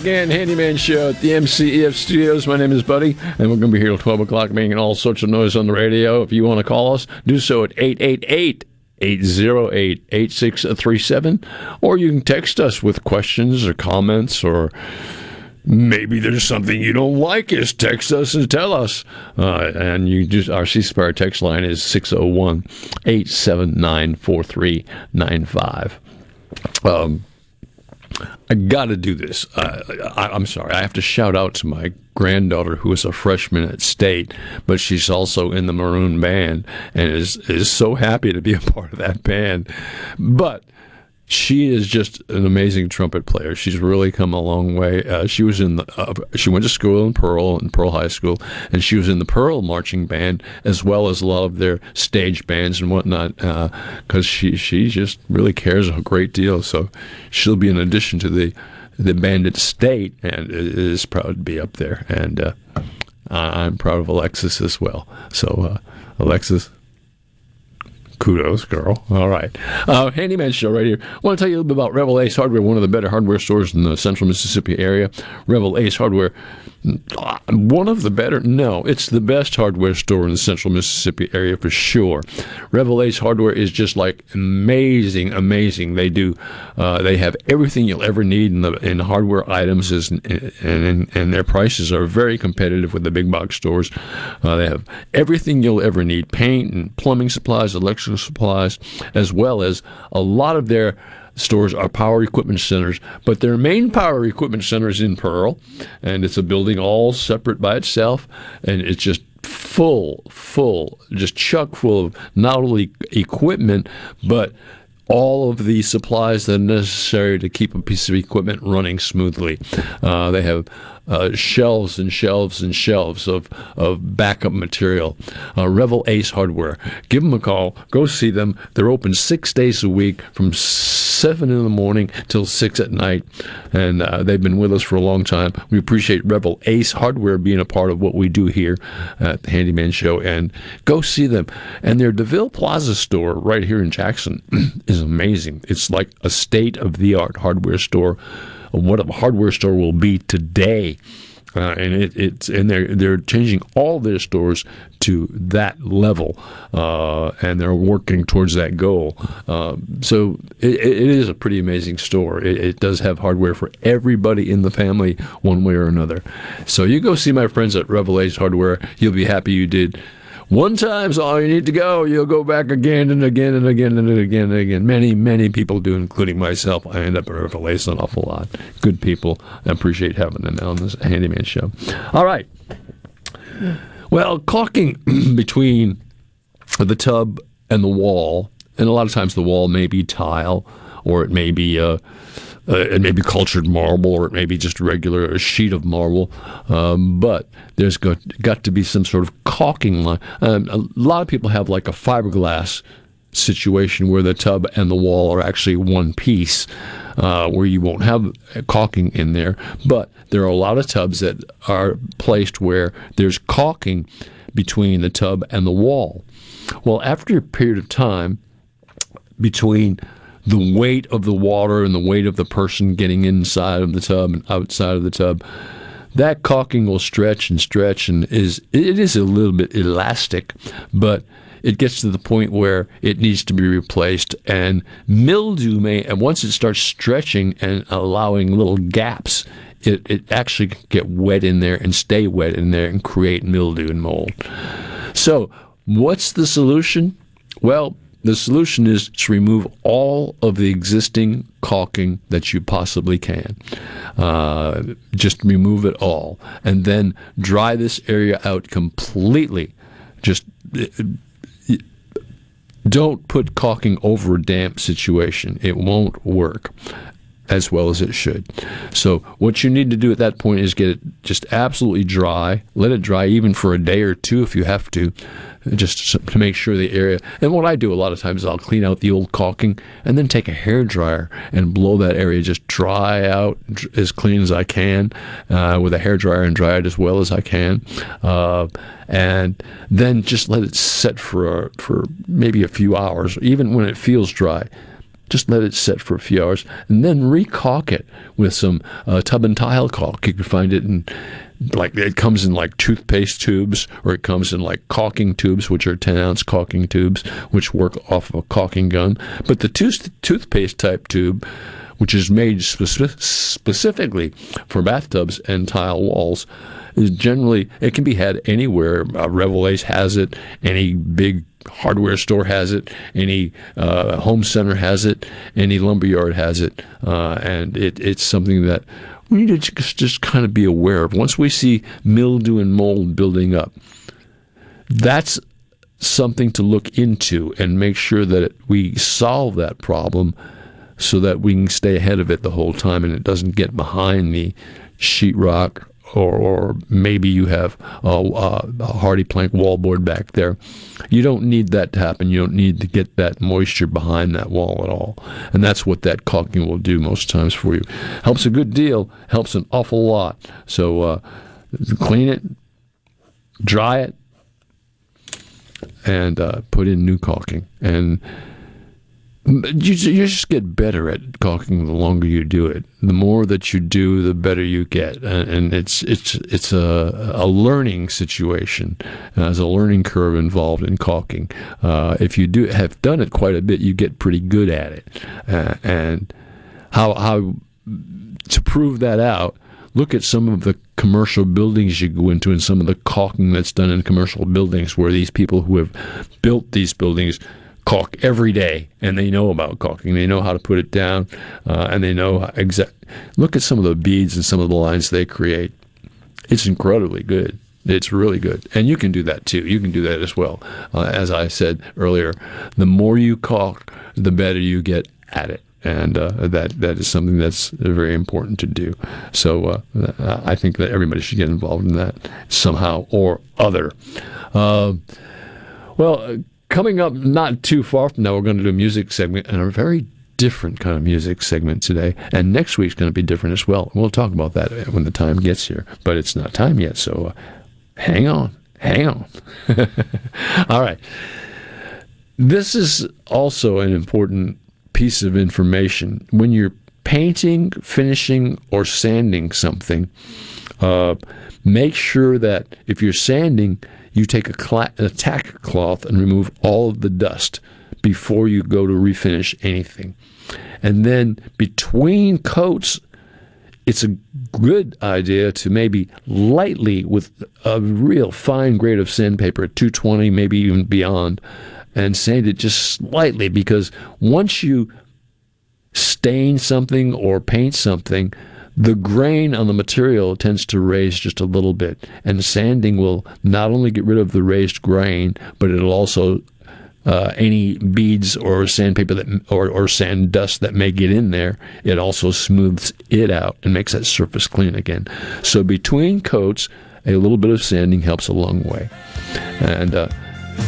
Again, Handyman Show at the M C E F Studios. My name is Buddy, and we're going to be here till twelve o'clock making all sorts of noise on the radio. If you want to call us, do so at eight eight eight, eight oh eight, eight six three seven, or you can text us with questions or comments, or maybe there's something you don't like. Just text us and tell us. Uh, and you just our C Spire text line is six oh one, eight seven nine, four three nine five. Um I got to do this. Uh, I, I'm sorry. I have to shout out to my granddaughter, who is a freshman at State, but she's also in the Maroon Band and is, is so happy to be a part of that band. But she is just an amazing trumpet player. She's really come a long way. Uh, she was in the, uh, she went to school in Pearl, in Pearl High School, and she was in the Pearl marching band as well as a lot of their stage bands and whatnot, because uh, she she just really cares a great deal. So she'll be an addition to the the band at State, and is proud to be up there. And uh, I'm proud of Alexis as well. So uh, Alexis, Kudos, girl. All right. Uh, Handyman Show right here. I want to tell you a little bit about Revelace Hardware, one of the better hardware stores in the central Mississippi area. Revelace Hardware, one of the better, no, it's the best hardware store in the central Mississippi area for sure. Revelace Hardware is just like amazing, amazing. They do, uh, they have everything you'll ever need in the in hardware items, is, and, and, and their prices are very competitive with the big box stores. Uh, they have everything you'll ever need, paint and plumbing supplies, electrical supplies, as well as a lot of their stores are power equipment centers, but their main power equipment center is in Pearl, and it's a building all separate by itself, and it's just full, full, just chock full of not only equipment, but all of the supplies that are necessary to keep a piece of equipment running smoothly. Uh, they have uh, shelves and shelves and shelves of, of backup material. Uh, Revelace Hardware. Give them a call. Go see them. They're open six days a week from seven in the morning till six at night. And uh, they've been with us for a long time. We appreciate Revelace Hardware being a part of what we do here at the Handyman Show. And go see them. And their DeVille Plaza store right here in Jackson is amazing. It's like a state-of-the-art hardware store, what a hardware store will be today. Uh, and it, it's and they're they're changing all their stores to that level, uh, and they're working towards that goal. Uh, so it, it is a pretty amazing store. It, it does have hardware for everybody in the family, one way or another. So you go see my friends at Revelace Hardware. You'll be happy you did. One time's all you need to go. You'll go back again and again and again and again and again. Many, many people do, including myself. I end up at Revelace an awful lot. Good people. I appreciate having them on this Handyman Show. All right. Well, caulking between the tub and the wall, and a lot of times the wall may be tile, or it may be uh, uh, it may be cultured marble, or it may be just a regular sheet of marble. Um, but there's got, got to be some sort of caulking line. Um, a lot of people have like a fiberglass situation where the tub and the wall are actually one piece, uh, where you won't have caulking in there. But there are a lot of tubs that are placed where there's caulking between the tub and the wall. Well, after a period of time between the weight of the water and the weight of the person getting inside of the tub and outside of the tub, that caulking will stretch and stretch, and is it is a little bit elastic, but it gets to the point where it needs to be replaced, and mildew may, and once it starts stretching and allowing little gaps, it, it actually can get wet in there and stay wet in there and create mildew and mold. So what's the solution? Well, the solution is to remove all of the existing caulking that you possibly can. Uh, just remove it all. And then dry this area out completely. Just don't put caulking over a damp situation. It won't work as well as it should. So what you need to do at that point is get it just absolutely dry. Let it dry even for a day or two if you have to, just to make sure the area. And what I do a lot of times is I'll clean out the old caulking and then take a hairdryer and blow that area just dry out as clean as I can uh, with a hairdryer, and dry it as well as I can. Uh, and then just let it set for, a, for maybe a few hours, even when it feels dry. Just let it set for a few hours, and then re-caulk it with some uh, tub and tile caulk. You can find it in, like, it comes in like toothpaste tubes, or it comes in like caulking tubes, which are ten ounce caulking tubes, which work off of a caulking gun. But the tooth- toothpaste type tube, which is made spe- specifically for bathtubs and tile walls, is generally, it can be had anywhere. Uh, Revelace has it. Any big hardware store has it. Any uh, home center has it. Any lumberyard has it. Uh, and it, it's something that we need to just, just kind of be aware of. Once we see mildew and mold building up, that's something to look into and make sure that we solve that problem, so that we can stay ahead of it the whole time and it doesn't get behind the sheetrock, or, or maybe you have a, a hardy plank wallboard back there. You don't need that to happen. You don't need to get that moisture behind that wall at all. And that's what that caulking will do most times for you. Helps a good deal, helps an awful lot. So uh, clean it, dry it, and uh, put in new caulking. And you, you just get better at caulking the longer you do it. The more that you do, the better you get. And it's it's it's a, a learning situation. There's a learning curve involved in caulking. Uh, if you do have done it quite a bit, you get pretty good at it. Uh, and how how to prove that out, look at some of the commercial buildings you go into and some of the caulking that's done in commercial buildings where these people who have built these buildings caulk every day, and they know about caulking. They know how to put it down, uh, and they know exact. Look at some of the beads and some of the lines they create. It's incredibly good. It's really good. And you can do that, too. You can do that as well. Uh, as I said earlier, the more you caulk, the better you get at it. And uh, that that is something that's very important to do. So uh, I think that everybody should get involved in that somehow or other. Uh, well, coming up not too far from now, we're going to do a music segment, and a very different kind of music segment today. And next week's going to be different as well. We'll talk about that when the time gets here. But it's not time yet, so uh, hang on. Hang on. All right. This is also an important piece of information. When you're painting, finishing, or sanding something, uh, make sure that if you're sanding, you take a cl- an attack cloth and remove all of the dust before you go to refinish anything. And then between coats, it's a good idea to maybe lightly, with a real fine grade of sandpaper, two twenty, maybe even beyond, and sand it just slightly, because once you stain something or paint something, the grain on the material tends to raise just a little bit. And sanding will not only get rid of the raised grain, but it'll also, uh, any beads or sandpaper that or, or sand dust that may get in there, it also smooths it out and makes that surface clean again. So between coats, a little bit of sanding helps a long way. And, uh,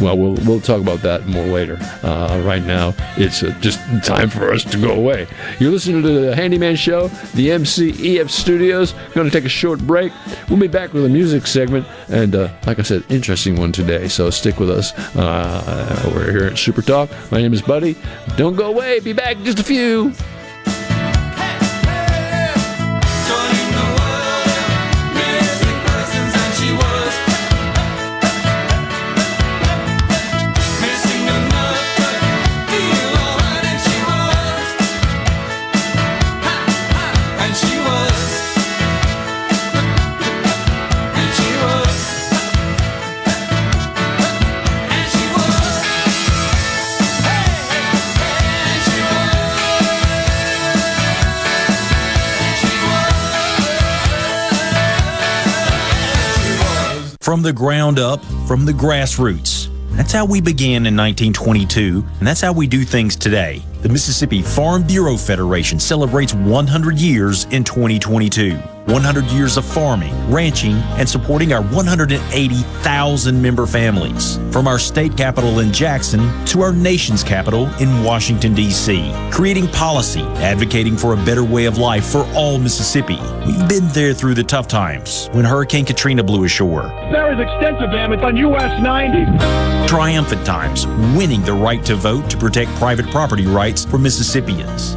Well, we'll we'll talk about that more later. Uh, right now, it's uh, just time for us to go away. You're listening to The Handyman Show, the M C E F Studios. Going to take a short break. We'll be back with a music segment, and uh, like I said, interesting one today, so stick with us. Uh, we're here at Super Talk. My name is Buddy. Don't go away. Be back in just a few. From the ground up, from the grassroots. That's how we began in nineteen twenty-two, and that's how we do things today. The Mississippi Farm Bureau Federation celebrates one hundred years in twenty twenty-two. one hundred years of farming, ranching, and supporting our one hundred eighty thousand member families. From our state capital in Jackson to our nation's capital in Washington, D C. Creating policy, advocating for a better way of life for all Mississippi. We've been there through the tough times when Hurricane Katrina blew ashore. There is extensive damage on U S ninety. Triumphant times, winning the right to vote to protect private property rights for Mississippians.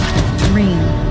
Rheem.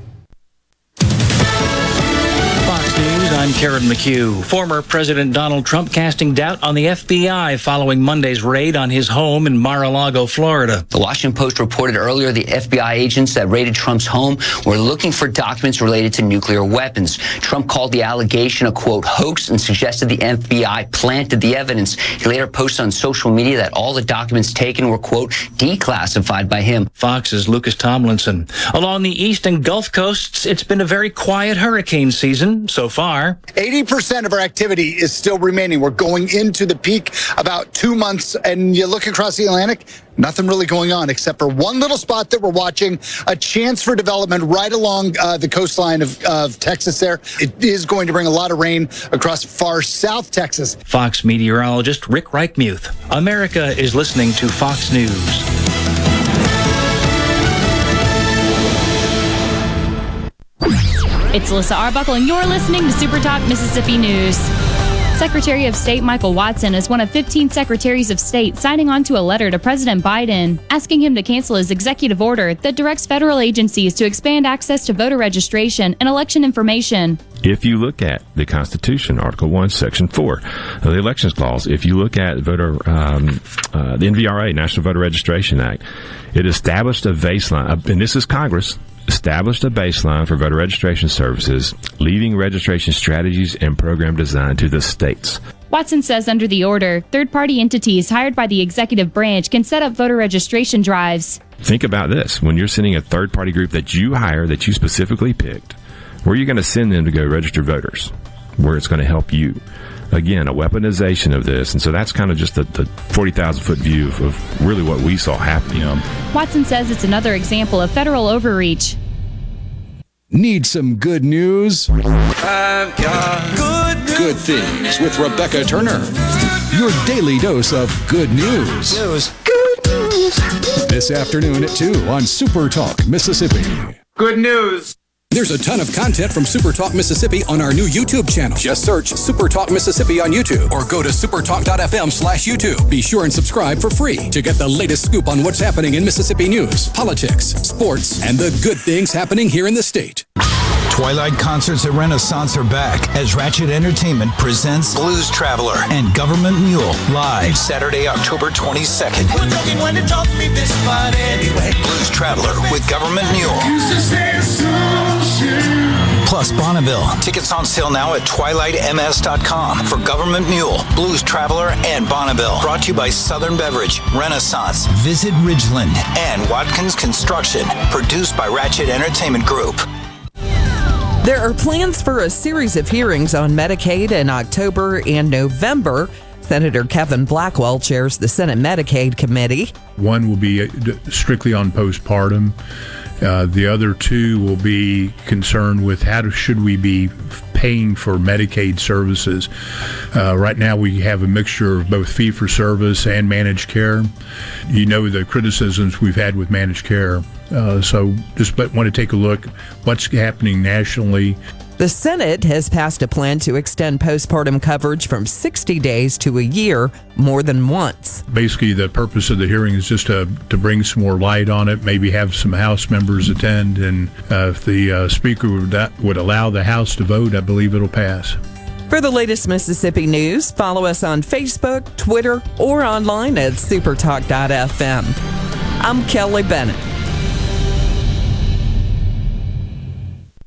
I'm Karen McHugh. Former President Donald Trump casting doubt on the F B I following Monday's raid on his home in Mar-a-Lago, Florida. The Washington Post reported earlier the F B I agents that raided Trump's home were looking for documents related to nuclear weapons. Trump called the allegation a, quote, hoax and suggested the F B I planted the evidence. He later posted on social media that all the documents taken were, quote, declassified by him. Fox's Lucas Tomlinson. Along the East and Gulf Coasts, it's been a very quiet hurricane season so far. eighty percent of our activity is still remaining. We're going into the peak about two months, and you look across the Atlantic, nothing really going on except for one little spot that we're watching, a chance for development right along uh, the coastline of, of Texas there. It is going to bring a lot of rain across far south Texas. Fox meteorologist Rick Reichmuth. America is listening to Fox News. It's Alyssa Arbuckle, and you're listening to Super Talk Mississippi News. Secretary of State Michael Watson is one of fifteen secretaries of state signing on to a letter to President Biden, asking him to cancel his executive order that directs federal agencies to expand access to voter registration and election information. If you look at the Constitution, Article one, Section four, the Elections Clause, if you look at voter um, uh, the N V R A, National Voter Registration Act, it established a baseline, and this is Congress, established a baseline for voter registration services, leaving registration strategies and program design to the states. Watson says under the order, third-party entities hired by the executive branch can set up voter registration drives. Think about this. When you're sending a third-party group that you hire, that you specifically picked, where are you going to send them to go register voters? Where it's going to help you. Again, a weaponization of this. And so that's kind of just the, the forty thousand foot view of, of really what we saw happening. Watson says it's another example of federal overreach. Need some good news? I've got good news. Good Things with Rebecca Turner. Your daily dose of good news. News. Good news. This afternoon at two on Super Talk Mississippi. Good news. There's a ton of content from Super Talk Mississippi on our new YouTube channel. Just search Super Talk Mississippi on YouTube or go to supertalk dot f m slash YouTube. Be sure and subscribe for free to get the latest scoop on what's happening in Mississippi news, politics, sports, and the good things happening here in the state. Twilight concerts at Renaissance are back as Ratchet Entertainment presents Blues Traveler and Government Mule live Saturday, October twenty-second. Anyway. Blues Traveler with Government Mule. Plus Bonneville. Tickets on sale now at twilight m s dot com for Government Mule, Blues Traveler, and Bonneville. Brought to you by Southern Beverage, Renaissance, Visit Ridgeland, and Watkins Construction. Produced by Ratchet Entertainment Group. There are plans for a series of hearings on Medicaid in October and November. Senator Kevin Blackwell chairs the Senate Medicaid Committee. One will be strictly on postpartum. Uh, the other two will be concerned with how to, should we be paying for Medicaid services. Uh, right now we have a mixture of both fee-for-service and managed care. You know the criticisms we've had with managed care. Uh, so just but want to take a look what's happening nationally. The Senate has passed a plan to extend postpartum coverage from sixty days to a year more than once. Basically, the purpose of the hearing is just to, to bring some more light on it, maybe have some House members attend, and uh, if the uh, Speaker would, would allow the House to vote, I believe it'll pass. For the latest Mississippi news, follow us on Facebook, Twitter, or online at supertalk dot f m. I'm Kelly Bennett.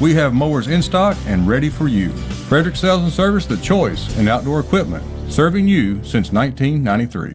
we have mowers in stock and ready for you. Frederick's Sales and Service, the choice in outdoor equipment, serving you since nineteen ninety-three.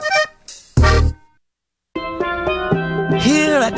Here at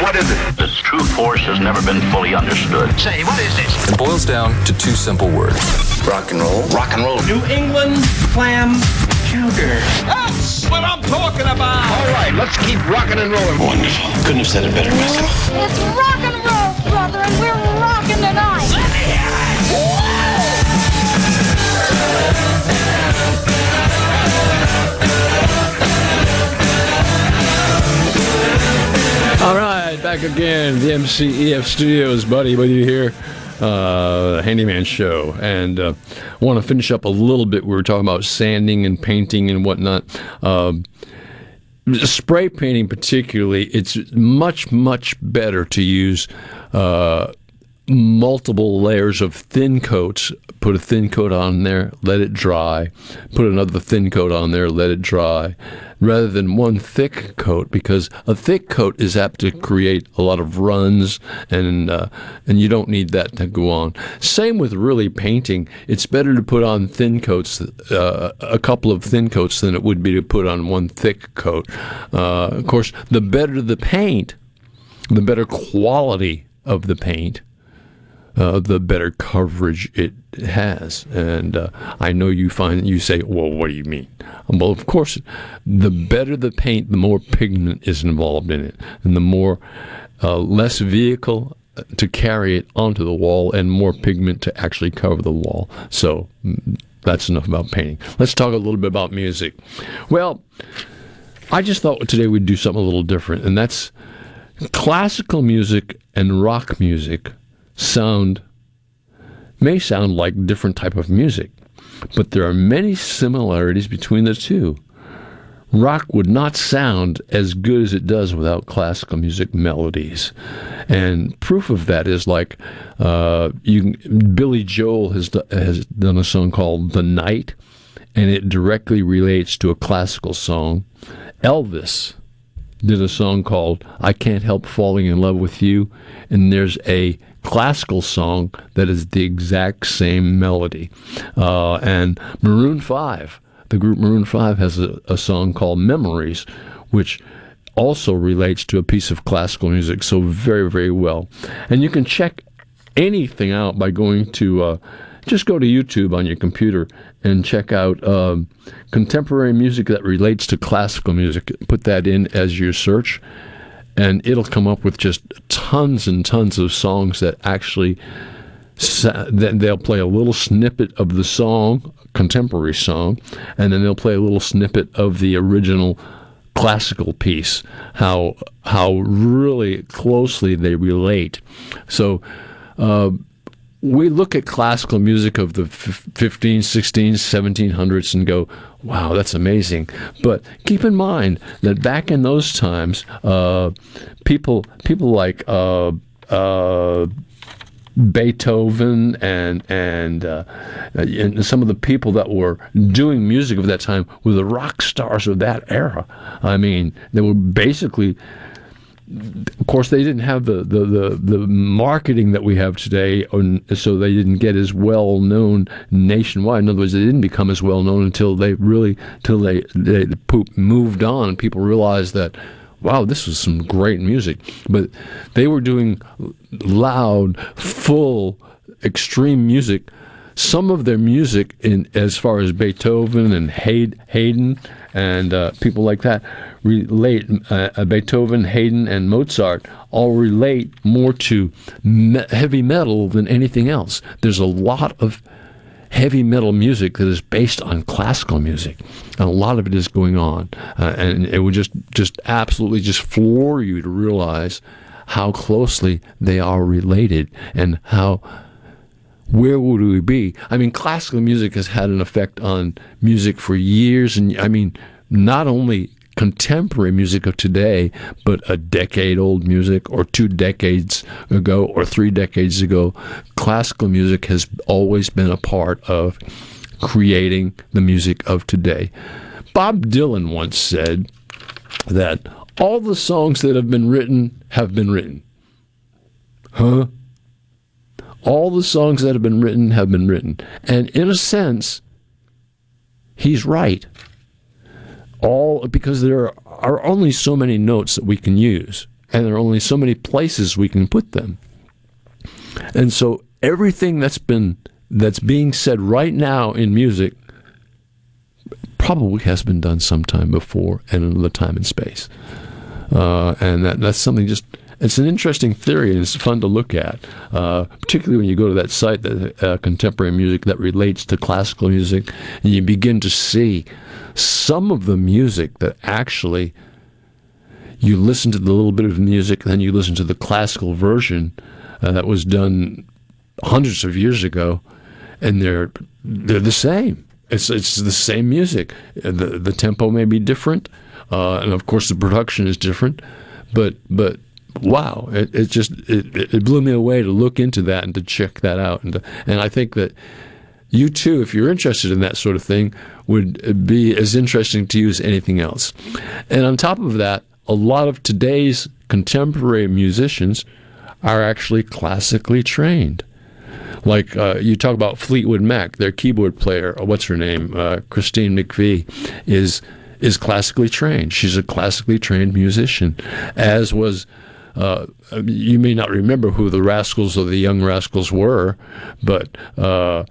What is it? Its true force has never been fully understood. Say, what is this? It boils down to two simple words. Rock and roll. Rock and roll. New England clam chowder. That's what I'm talking about. All right, let's keep rocking and rolling. Wonderful. Couldn't have said it better myself. It's rock and roll, brother, and we're rocking tonight. Let me hear it. Whoa! All right. Back again, the M C E F Studios, Buddy, with you here, uh, the Handyman Show, and uh, want to finish up a little bit. We were talking about sanding and painting and whatnot. Uh, spray painting, particularly, it's much, much better to use uh, multiple layers of thin coats. Put a thin coat on there, let it dry. Put another thin coat on there, let it dry. Rather than one thick coat, because a thick coat is apt to create a lot of runs, and uh, and you don't need that to go on. Same with really painting. It's better to put on thin coats, uh, a couple of thin coats, than it would be to put on one thick coat. Uh, of course, the better the paint, the better quality of the paint, Uh, the better coverage it has. And uh, I know you find you say, well, what do you mean? Well, of course, the better the paint, the more pigment is involved in it, and the more uh, less vehicle to carry it onto the wall, and more pigment to actually cover the wall. So that's enough about painting. Let's talk a little bit about music. Well, I just thought today we'd do something a little different, and that's classical music and rock music. Sound may sound like different type of music, but there are many similarities between the two. Rock would not sound as good as it does without classical music melodies, and proof of that is like uh, you. Billy Joel has has done a song called "The Night," and it directly relates to a classical song. Elvis did a song called "I Can't Help Falling in Love with You," and there's a classical song that is the exact same melody. Uh, and Maroon five, the group Maroon five, has a, a song called Memories, which also relates to a piece of classical music, so very, very well. And you can check anything out by going to, uh, just go to YouTube on your computer and check out uh, contemporary music that relates to classical music. Put that in as your search, and it'll come up with just tons and tons of songs that actually, that they'll play a little snippet of the song, contemporary song, and then they'll play a little snippet of the original classical piece. How how really closely they relate. So uh, we look at classical music of the fifteen, sixteen, seventeen hundreds and go, wow, that's amazing. But keep in mind that back in those times, uh, people people like uh, uh, Beethoven and and, uh, and some of the people that were doing music of that time were the rock stars of that era. I mean, they were basically... Of course, they didn't have the, the, the, the marketing that we have today, so they didn't get as well-known nationwide. In other words, they didn't become as well-known until they really till they, they moved on and people realized that, wow, this was some great music. But they were doing loud, full, extreme music. Some of their music, in as far as Beethoven and Haydn and uh, people like that, relate uh, Beethoven, Haydn, and Mozart all relate more to me heavy metal than anything else. There's a lot of heavy metal music that is based on classical music, and a lot of it is going on, uh, and it would just just absolutely just floor you to realize how closely they are related and how. Where would we be? I mean, classical music has had an effect on music for years, and I mean, not only contemporary music of today, but a decade-old music, or two decades ago, or three decades ago. Classical music has always been a part of creating the music of today. Bob Dylan once said that all the songs that have been written have been written. Huh? All the songs that have been written have been written. And in a sense, he's right. All because there are only so many notes that we can use, and there are only so many places we can put them. And so everything that's been that's being said right now in music probably has been done sometime before and another time and space. Uh, and that, that's something just... It's an interesting theory, and it's fun to look at, uh, particularly when you go to that site, that, uh, Contemporary Music that relates to classical music, and you begin to see some of the music that actually you listen to the little bit of music, and then you listen to the classical version uh, that was done hundreds of years ago, and they're they're the same. It's it's the same music. The the tempo may be different, uh, and of course the production is different, but but. Wow, it, it just it, it blew me away to look into that and to check that out, and to, and I think that you too, if you're interested in that sort of thing, would be as interesting to you as anything else. And on top of that, a lot of today's contemporary musicians are actually classically trained. Like uh, you talk about Fleetwood Mac, their keyboard player, or what's her name, uh, Christine McVie, is is classically trained. She's a classically trained musician, as was. Uh, you may not remember who the Rascals or the Young Rascals were, but uh,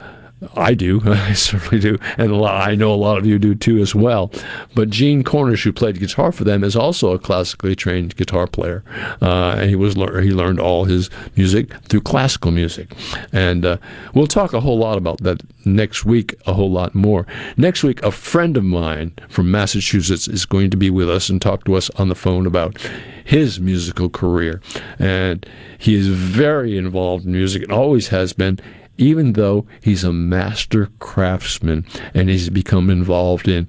I do. I certainly do. And a lot, I know a lot of you do too as well. But Gene Cornish, who played guitar for them, is also a classically trained guitar player. Uh, and he, was le he learned all his music through classical music. And uh, we'll talk a whole lot about that next week, a whole lot more. Next week, a friend of mine from Massachusetts is going to be with us and talk to us on the phone about his musical career, and he is very involved in music and always has been, even though he's a master craftsman, and he's become involved in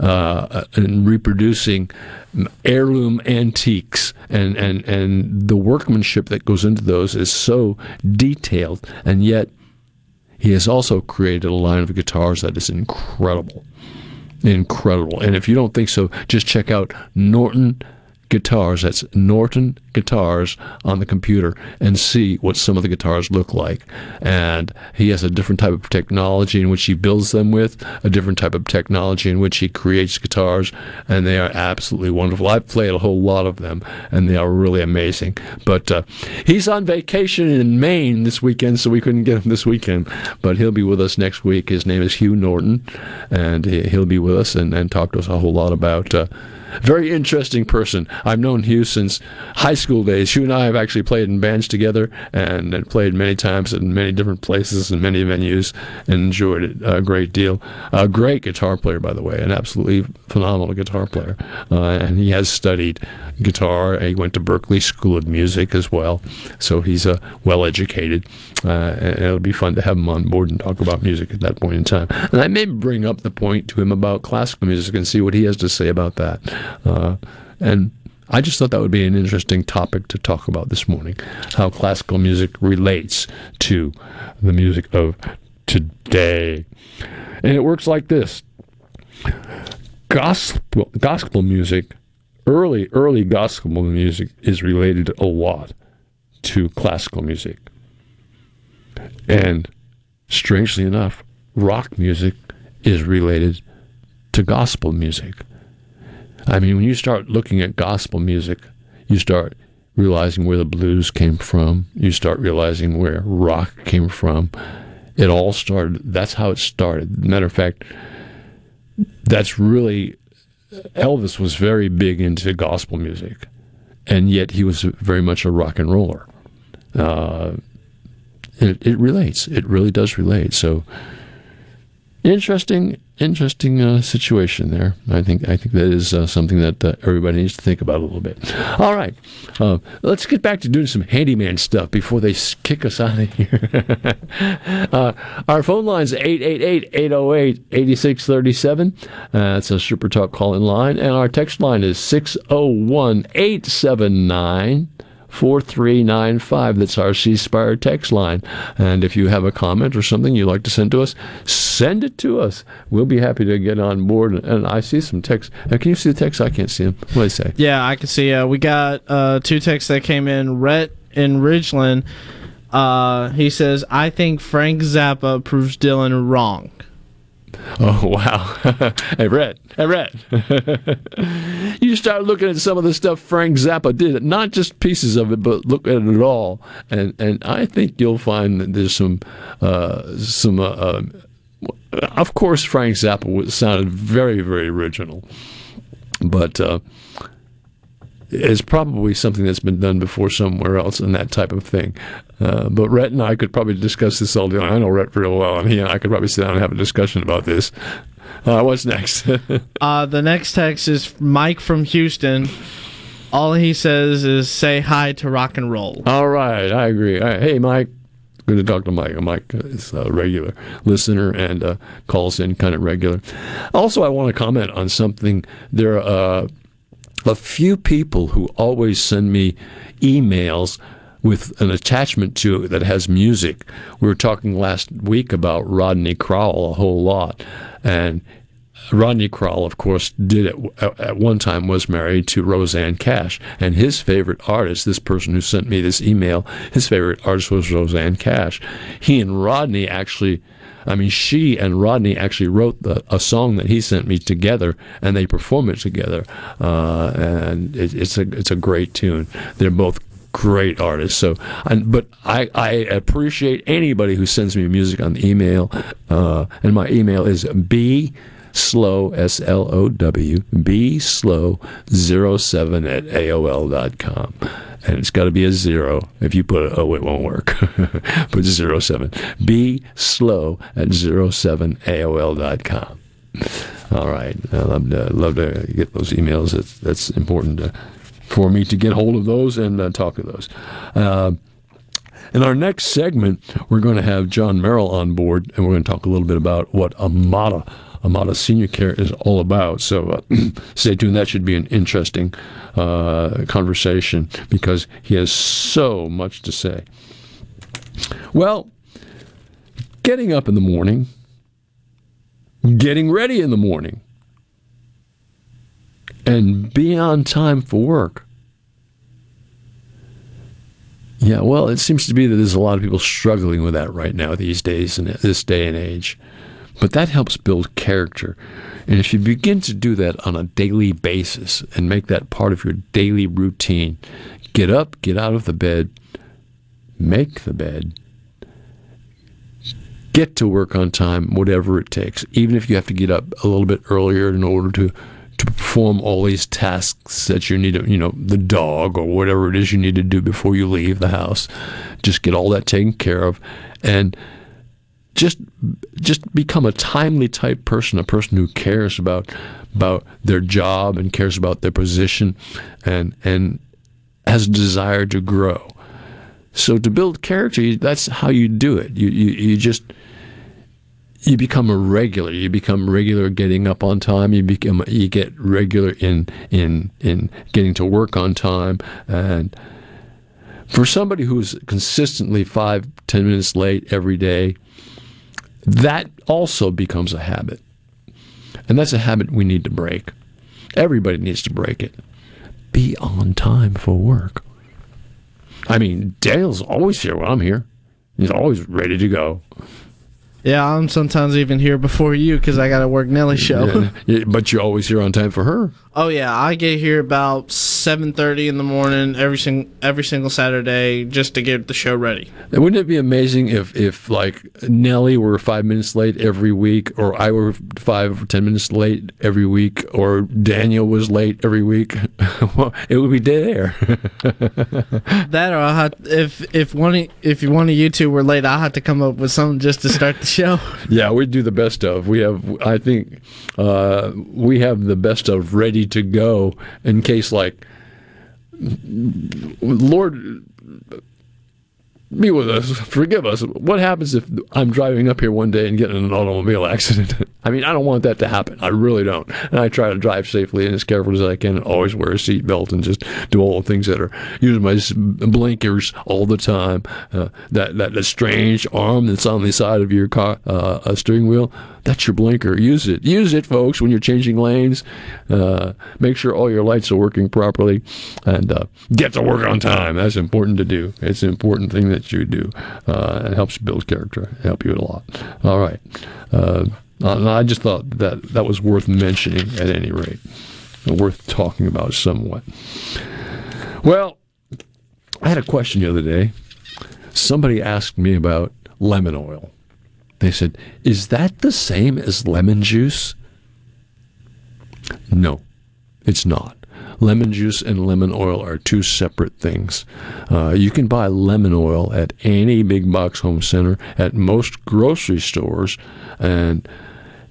uh, in reproducing heirloom antiques, and, and, and the workmanship that goes into those is so detailed, and yet he has also created a line of guitars that is incredible, incredible. And if you don't think so, just check out Norton Guitars, that's Norton Guitars on the computer, and see what some of the guitars look like. And he has a different type of technology in which he builds them with, a different type of technology in which he creates guitars, and they are absolutely wonderful. I've played a whole lot of them, and they are really amazing. But uh, he's on vacation in Maine this weekend, so we couldn't get him this weekend. But he'll be with us next week. His name is Hugh Norton, and he'll be with us and, and talk to us a whole lot about... Uh, Very interesting person. I've known Hugh since high school days. Hugh and I have actually played in bands together and, and played many times in many different places and many venues and enjoyed it a great deal. A great guitar player, by the way, an absolutely phenomenal guitar player. Uh, and he has studied guitar. He went to Berklee School of Music as well, so he's uh, well-educated. Uh, and it'll be fun to have him on board and talk about music at that point in time. And I may bring up the point to him about classical music and see what he has to say about that. Uh, and I just thought that would be an interesting topic to talk about this morning, how classical music relates to the music of today. And it works like this. Gospel, gospel music, early, early gospel music is related a lot to classical music. And strangely enough, rock music is related to gospel music. I mean, when you start looking at gospel music, you start realizing where the blues came from. You start realizing where rock came from. It all started. That's how it started. Matter of fact, that's really, Elvis was very big into gospel music, and yet he was very much a rock and roller. Uh, it, it relates. It really does relate. So, interesting. Interesting uh, situation there. I think I think that is uh, something that uh, everybody needs to think about a little bit. All right, uh, let's get back to doing some handyman stuff before they kick us out of here. uh, our phone line is eight eight eight, eight oh eight, eight six three seven. That's uh, a Super Talk call-in line. And our text line is six oh one, eight seven nine, four three nine five. That's our C Spire text line. And if you have a comment or something you'd like to send to us, send it to us. We'll be happy to get on board. And I see some texts. Now, can you see the texts? I can't see them. What do they say? Yeah, I can see. Uh, we got uh, two texts that came in. Rhett in Ridgeland, uh, he says, I think Frank Zappa proves Dylan wrong. Oh, wow. Hey, Rhett. Hey, Rhett. You start looking at some of the stuff Frank Zappa did, not just pieces of it, but look at it all. And and I think you'll find that there's some, uh, some uh, uh, of course, Frank Zappa sounded very, very original. But uh, it's probably something that's been done before somewhere else and that type of thing. Uh, but Rhett and I could probably discuss this all day. I know Rhett real well, and he and I could probably sit down and have a discussion about this. Uh, what's next? uh, the next text is Mike from Houston. All he says is, say hi to rock and roll. All right, I agree. All right. Hey, Mike. Good to talk to Mike. Mike is a regular listener and uh, calls in kind of regular. Also, I want to comment on something. There are uh, a few people who always send me emails with an attachment to it that has music. We were talking last week about Rodney Crowell a whole lot. And Rodney Crowell, of course, did at, at one time was married to Roseanne Cash. And his favorite artist, this person who sent me this email, his favorite artist was Roseanne Cash. He and Rodney actually, I mean, she and Rodney actually wrote the, a song that he sent me together, and they perform it together. Uh, and it, it's a it's a great tune. They're both great artists. So, and, but I, I appreciate anybody who sends me music on the email. Uh, and my email is b slow s l o w b slow zero seven at aol dot com, and it's got to be a zero. If you put a oh, it won't work. Put zero seven b slow at zero seven aol dot com. All right, I love to love to get those emails. That's that's important to. For me to get hold of those and uh, talk to those. Uh, in our next segment, we're going to have John Merrill on board, and we're going to talk a little bit about what Amada, Amada Senior Care is all about. So uh, stay tuned. That should be an interesting uh, conversation because he has so much to say. Well, getting up in the morning, getting ready in the morning, and be on time for work. Yeah, well, it seems to be that there's a lot of people struggling with that right now these days in this day and age. But that helps build character. And if you begin to do that on a daily basis and make that part of your daily routine, get up, get out of the bed, make the bed, get to work on time, whatever it takes, even if you have to get up a little bit earlier in order to to perform all these tasks that you need to, you know, the dog or whatever it is you need to do before you leave the house. Just get all that taken care of, and just just become a timely type person, a person who cares about about their job and cares about their position, and and has a desire to grow. So to build character, that's how you do it. You you, you just. You become a regular. You become regular getting up on time. You become you get regular in in in getting to work on time. And for somebody who's consistently five, ten minutes late every day, that also becomes a habit. And that's a habit we need to break. Everybody needs to break it. Be on time for work. I mean, Dale's always here when I'm here. He's always ready to go. Yeah, I'm sometimes even here before you because I got to work Nelly's show. Yeah, yeah, but you're always here on time for her. Oh, yeah. I get here about seven thirty in the morning every, sing- every single Saturday just to get the show ready. And wouldn't it be amazing if, if, like, Nelly were five minutes late every week, or I were five or ten minutes late every week, or Daniel was late every week? Well, it would be dead air. That, or I'll have, if, if, one, if one of you two were late, I'll have to come up with something just to start the show. Yeah, we do the best of. We have, I think, uh, we have the best of ready to go in case, like, Lord, be with us, forgive us. What happens if I'm driving up here one day and get in an automobile accident? I mean, I don't want that to happen. I really don't. And I try to drive safely and as careful as I can and always wear a seatbelt and just do all the things that are, use my blinkers all the time. Uh, that, that, that strange arm that's on the side of your car, uh, a steering wheel, that's your blinker. Use it. Use it, folks, when you're changing lanes. Uh, make sure all your lights are working properly, and uh, get to work on time. That's important to do. It's an important thing that you do. Uh, it helps build character. It helps you a lot. All right. Uh, I just thought that that was worth mentioning at any rate, worth talking about somewhat. Well, I had a question the other day. Somebody asked me about lemon oil. They said, is that the same as lemon juice? No, it's not. Lemon juice and lemon oil are two separate things. Uh, you can buy lemon oil at any big box home center, at most grocery stores, and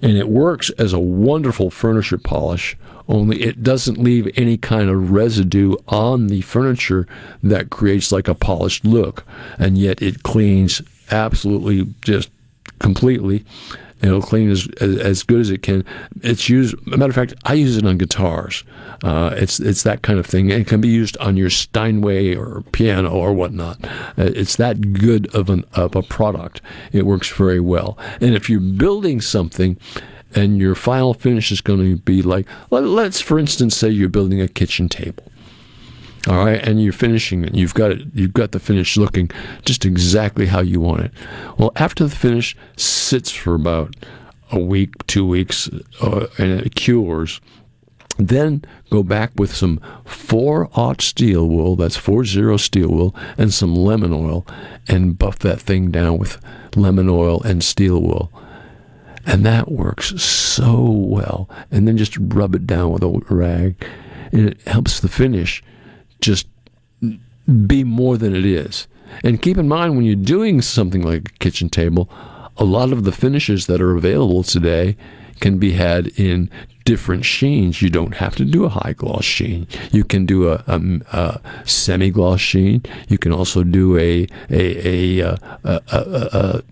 and it works as a wonderful furniture polish, only it doesn't leave any kind of residue on the furniture that creates like a polished look, and yet it cleans absolutely just completely. It'll clean as, as as good as it can. It's used. As a matter of fact, I use it on guitars. Uh, it's it's that kind of thing. It can be used on your Steinway or piano or whatnot. It's that good of an of a product. It works very well. And if you're building something, and your final finish is going to be like, let, let's for instance say you're building a kitchen table. All right, and you're finishing it. You've got it. You've got the finish looking just exactly how you want it. Well, after the finish sits for about a week, two weeks, uh, and it cures, then go back with some four aught steel wool, that's four zero steel wool, and some lemon oil, and buff that thing down with lemon oil and steel wool. And that works so well. And then just rub it down with a rag, and it helps the finish just be more than it is. And keep in mind, when you're doing something like a kitchen table, a lot of the finishes that are available today can be had in different sheens. You don't have to do a high gloss sheen. You can do a, a, a semi gloss sheen. You can also do a a a, a, a, a,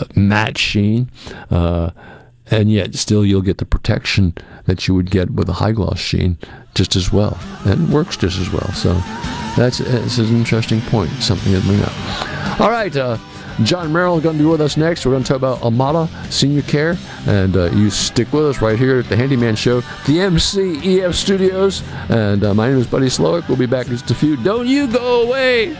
a matte sheen, uh, and yet still you'll get the protection that you would get with a high gloss sheen just as well. And it works just as well. So that's, that's an interesting point, something to bring up. All right, uh, John Merrill is going to be with us next. We're going to talk about Amada Senior Care. And uh, you stick with us right here at the Handyman Show, the M C E F Studios. And uh, my name is Buddy Slawik. We'll be back in just a few. Don't you go away!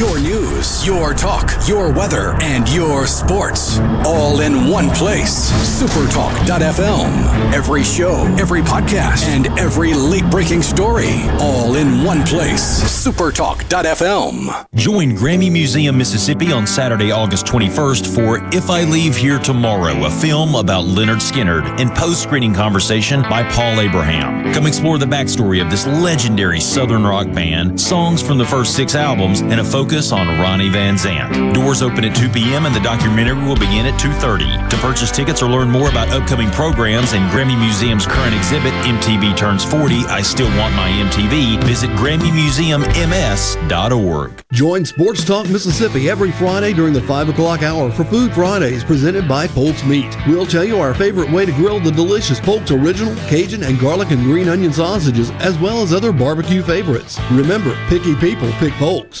Your news, your talk, your weather, and your sports. All in one place. Supertalk dot f m. Every show, every podcast, and every late-breaking story. All in one place. Supertalk dot f m. Join Grammy Museum Mississippi on Saturday, August twenty-first for If I Leave Here Tomorrow, a film about Lynyrd Skynyrd, in post-screening conversation by Paul Abraham. Come explore the backstory of this legendary Southern rock band, songs from the first six albums, and a focus on Ronnie Van Zant. Doors open at two p.m. and the documentary will begin at two thirty. To purchase tickets or learn more about upcoming programs and Grammy Museum's current exhibit, M T V Turns forty, I Still Want My M T V, visit Grammy Museum M S dot org. Join Sports Talk Mississippi every Friday during the five o'clock hour for Food Fridays presented by Polk's Meat. We'll tell you our favorite way to grill the delicious Polk's Original, Cajun, and Garlic and Green Onion sausages, as well as other barbecue favorites. Remember, picky people pick Polk's.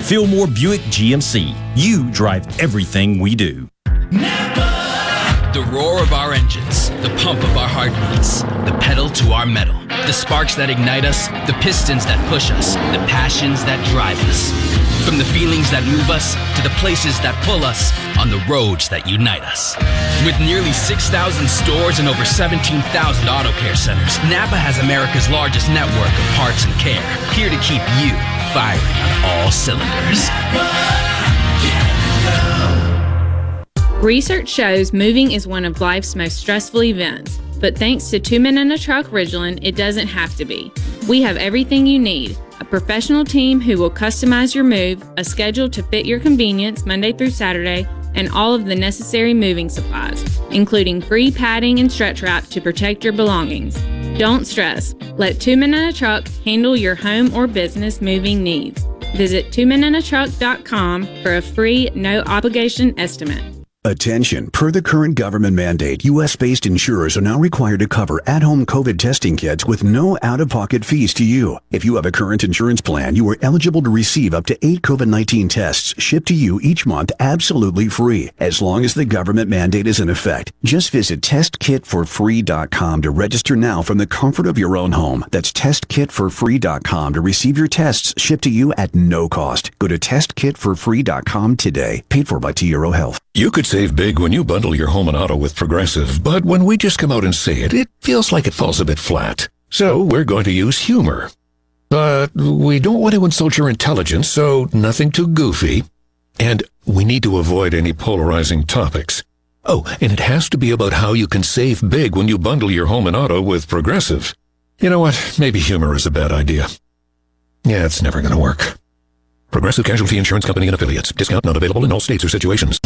Fillmore Buick G M C. You drive everything we do. Napa! The roar of our engines, the pump of our heartbeats, the pedal to our metal, the sparks that ignite us, the pistons that push us, the passions that drive us. From the feelings that move us to the places that pull us on the roads that unite us. With nearly six thousand stores and over seventeen thousand auto care centers, Napa has America's largest network of parts and care, here to keep you firing on all cylinders. Research shows moving is one of life's most stressful events, but thanks to Two Men in a Truck Ridgeland, it doesn't have to be. We have everything you need. A professional team who will customize your move, a schedule to fit your convenience Monday through Saturday, and all of the necessary moving supplies, including free padding and stretch wrap to protect your belongings. Don't stress. Let Two Men in a Truck handle your home or business moving needs. Visit two men in a truck dot com for a free, no-obligation estimate. Attention, per the current government mandate, U S based insurers are now required to cover at-home COVID testing kits with no out-of-pocket fees to you. If you have a current insurance plan, you are eligible to receive up to eight COVID nineteen tests shipped to you each month absolutely free, as long as the government mandate is in effect. Just visit test kit for free dot com to register now from the comfort of your own home. That's test kit for free dot com to receive your tests shipped to you at no cost. Go to test kit for free dot com today. Paid for by T Euro Health. You could save big when you bundle your home and auto with Progressive, but when we just come out and say it, it feels like it falls a bit flat. So we're going to use humor. But we don't want to insult your intelligence, so nothing too goofy. And we need to avoid any polarizing topics. Oh, and it has to be about how you can save big when you bundle your home and auto with Progressive. You know what? Maybe humor is a bad idea. Yeah, it's never going to work. Progressive Casualty Insurance Company and Affiliates. Discount not available in all states or situations.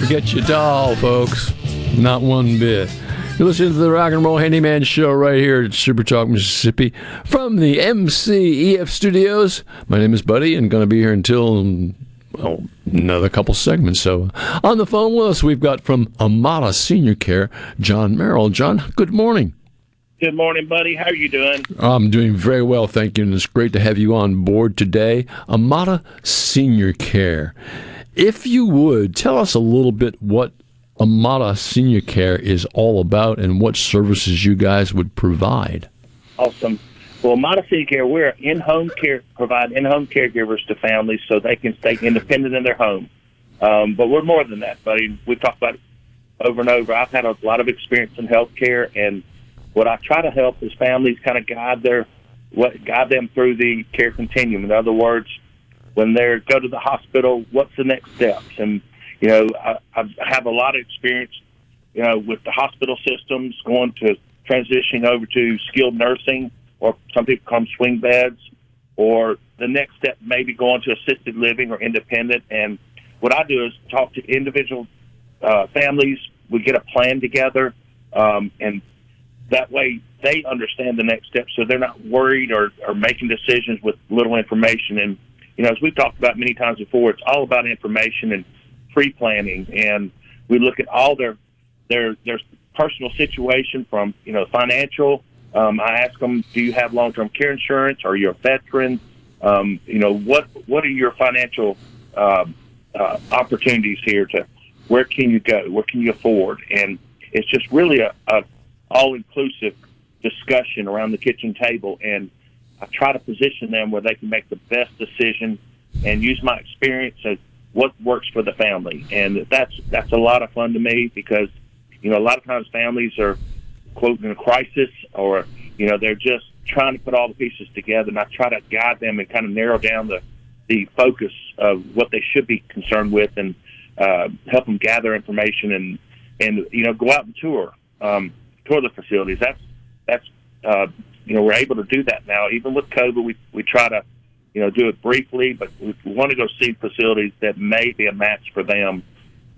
Forget you at all, folks. Not one bit. You're listening to the Rock and Roll Handyman Show right here at Super Talk Mississippi from the M C E F studios. My name is Buddy and going to be here until, well, another couple segments. So on the phone with us, we've got from Amada Senior Care, John Merrill. John, good morning. Good morning, Buddy. How are you doing? I'm doing very well, thank you. And it's great to have you on board today. Amada Senior Care. If you would, tell us a little bit what Amada Senior Care is all about and what services you guys would provide. Awesome. Well, Amada Senior Care, we're in-home care, provide in-home caregivers to families so they can stay independent in their home. Um, but we're more than that, buddy. We talk about it over and over. I've had a lot of experience in healthcare, and what I try to help is families kind of guide their, what guide them through the care continuum. In other words, when they go to the hospital, what's the next steps? And you know, I, I have a lot of experience, you know, with the hospital systems going to transitioning over to skilled nursing, or some people call them swing beds, or the next step maybe going to assisted living or independent. And what I do is talk to individual uh, families. We get a plan together, um, and that way they understand the next step, so they're not worried or, or making decisions with little information. And you know, as we've talked about many times before, it's all about information and pre-planning. And we look at all their their their personal situation, from you know financial. Um, I ask them, do you have long-term care insurance? Are you a veteran? Um, you know, what what are your financial uh, uh, opportunities here? To where can you go? What can you afford? And it's just really a, a all-inclusive discussion around the kitchen table, and I try to position them where they can make the best decision and use my experience as what works for the family. And that's that's a lot of fun to me, because, you know, a lot of times families are, quote, in a crisis, or, you know, they're just trying to put all the pieces together, and I try to guide them and kind of narrow down the, the focus of what they should be concerned with, and uh, help them gather information and, and you know, go out and tour, um, tour the facilities. That's, that's uh you know, we're able to do that now. Even with COVID, we we try to, you know, do it briefly, but we want to go see facilities that may be a match for them,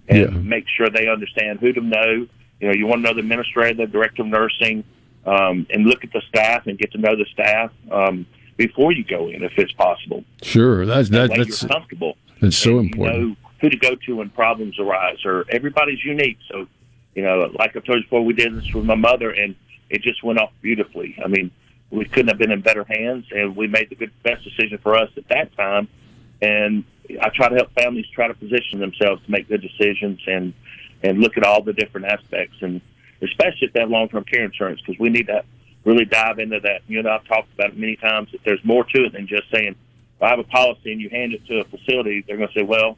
and yeah. make sure they understand who to know. You know, you want to know the administrator, the director of nursing, um, and look at the staff and get to know the staff um, before you go in, if it's possible. Sure, that's that, that that's you're comfortable. That's so important. You know who to go to when problems arise, or everybody's unique. So, you know, like I told you before, we did this with my mother, and it just went off beautifully. I mean, we couldn't have been in better hands, and we made the good, best decision for us at that time. And I try to help families try to position themselves to make good decisions, and, and look at all the different aspects, and especially if they have long-term care insurance, because we need to really dive into that. You know, I've talked about it many times, that there's more to it than just saying, well, I have a policy, and you hand it to a facility, they're going to say, well,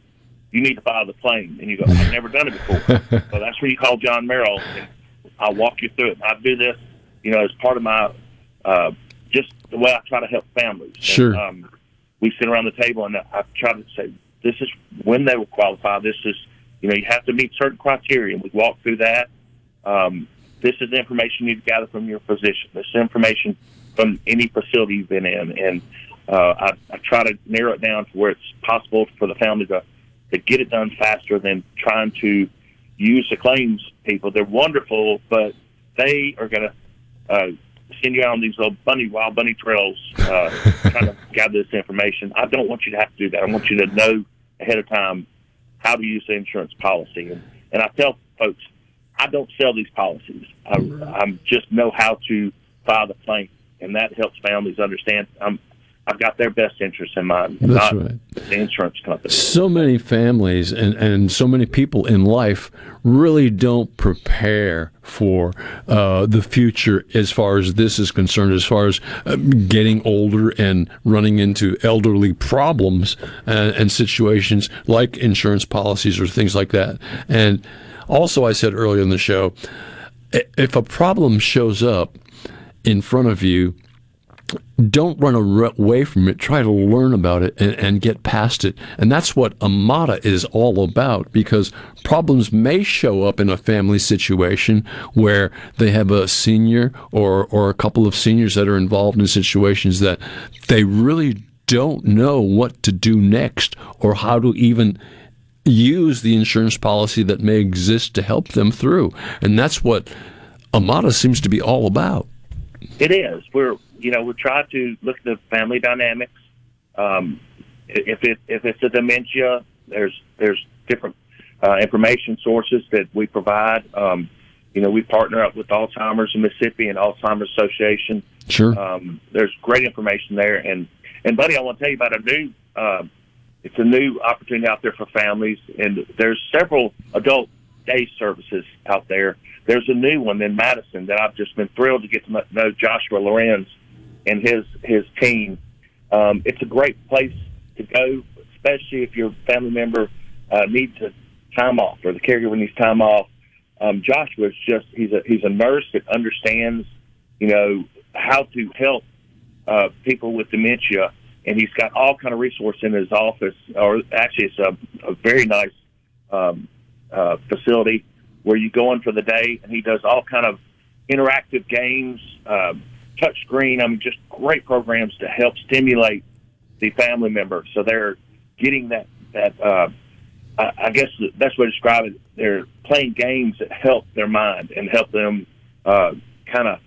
you need to file the claim. And you go, I've never done it before. Well, that's where you call John Merrill, and I'll walk you through it. I do this, you know, as part of my uh, just the way I try to help families. Sure. And, um, we sit around the table, and I try to say, this is when they will qualify. This is, you know, you have to meet certain criteria. We walk through that. Um, this is the information you need to gather from your physician. This is information from any facility you've been in. And uh, I, I try to narrow it down to where it's possible for the family to, to get it done faster than trying to use the claims people. They're wonderful, but they are going to uh, send you out on these little bunny, wild bunny trails uh, trying to gather this information. I don't want you to have to do that. I want you to know ahead of time how to use the insurance policy. And, and I tell folks, I don't sell these policies. I I'm just know how to file the claim, and that helps families understand I'm I've got their best interests in mind, that's not right. The insurance company. So many families and, and so many people in life really don't prepare for uh, the future as far as this is concerned, as far as uh, getting older and running into elderly problems and, and situations like insurance policies or things like that. And also, I said earlier in the show, if a problem shows up in front of you, don't run away from it. Try to learn about it and, and get past it. And that's what Amada is all about, because problems may show up in a family situation where they have a senior or, or a couple of seniors that are involved in situations that they really don't know what to do next, or how to even use the insurance policy that may exist to help them through. And that's what Amada seems to be all about. It is. We're you know we try to look at the family dynamics. Um, if it if it's a dementia, there's there's different uh, information sources that we provide. Um, you know we partner up with Alzheimer's in Mississippi and Alzheimer's Association. Sure. Um, there's great information there, and and buddy, I want to tell you about a new. Uh, it's a new opportunity out there for families, and there's several adult day services out there. There's a new one in Madison that I've just been thrilled to get to know Joshua Lorenz and his his team. Um, it's a great place to go, especially if your family member uh, needs a time off or the caregiver needs time off. Um, Joshua's just he's a he's a nurse that understands, you know, how to help uh, people with dementia, and he's got all kind of resources in his office. Or actually, it's a, a very nice um, uh, facility where you go in for the day, and he does all kind of interactive games, uh, touch screen. I mean, just great programs to help stimulate the family member, so they're getting that that. Uh, I guess the best way to describe it, they're playing games that help their mind and help them uh, kind of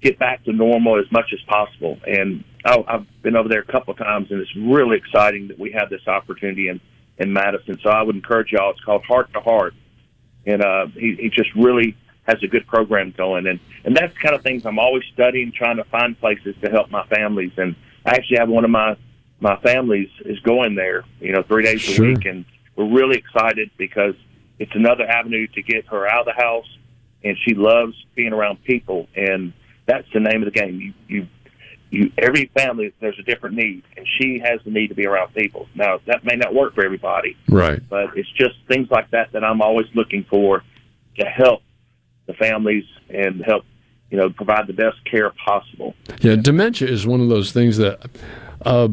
get back to normal as much as possible. And I, I've been over there a couple of times, and it's really exciting that we have this opportunity in, in Madison. So I would encourage y'all. It's called Heart to Heart. And uh, he, he just really has a good program going. And, and that's the kind of things I'm always studying, trying to find places to help my families. And I actually have one of my, my families is going there, you know, three days sure. a week. And we're really excited because it's another avenue to get her out of the house, and she loves being around people, and that's the name of the game. You, you, you. Every family, there's a different need, and she has the need to be around people. Now, that may not work for everybody, right? But it's just things like that that I'm always looking for to help the families and help, you know, provide the best care possible. Yeah, dementia is one of those things that uh,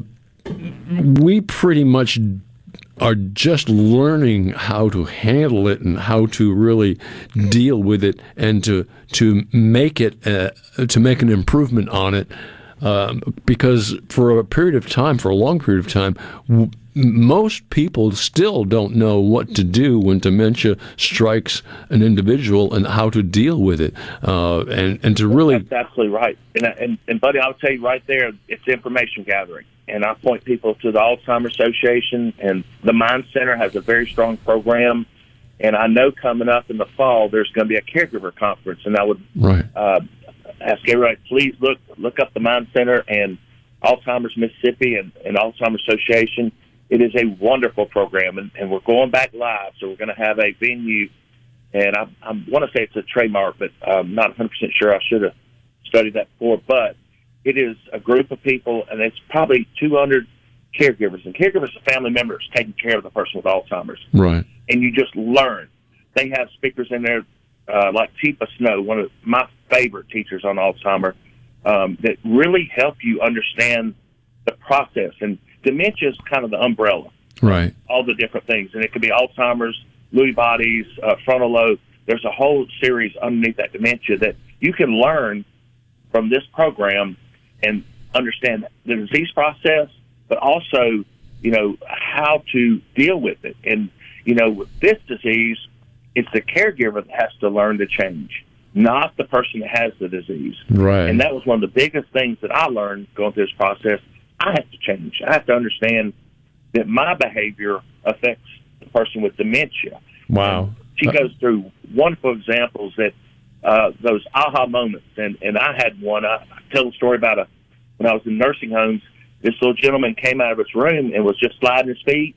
we pretty much are just learning how to handle it and how to really deal with it and to to make it uh, to make an improvement on it, um, because for a period of time, for a long period of time, w- most people still don't know what to do when dementia strikes an individual and how to deal with it, uh, and and to really that's absolutely right. And and and buddy, I'll tell you right there, it's information gathering. And I point people to the Alzheimer's Association, and the Mind Center has a very strong program. And I know coming up in the fall, there's going to be a caregiver conference, and I would right. uh, ask everybody, please look look up the Mind Center and Alzheimer's Mississippi and, and Alzheimer's Association. It is a wonderful program, and, and we're going back live, so we're going to have a venue. And I, I want to say it's a trademark, but I'm not one hundred percent sure. I should have studied that before, but it is a group of people, and it's probably two hundred caregivers. And caregivers are family members taking care of the person with Alzheimer's. Right. And you just learn. They have speakers in there uh, like Tifa Snow, one of my favorite teachers on Alzheimer's, um, that really help you understand the process. And dementia is kind of the umbrella. Right. All the different things. And it could be Alzheimer's, Lewy bodies, uh, frontal lobe. There's a whole series underneath that dementia that you can learn from this program and understand the disease process, but also, you know, how to deal with it. And, you know, with this disease, it's the caregiver that has to learn to change, not the person that has the disease. Right. And that was one of the biggest things that I learned going through this process. I have to change. I have to understand that my behavior affects the person with dementia. Wow. And she goes through wonderful examples that uh, those aha moments. And, and I had one. I, I tell a story about a, when I was in nursing homes, this little gentleman came out of his room and was just sliding his feet.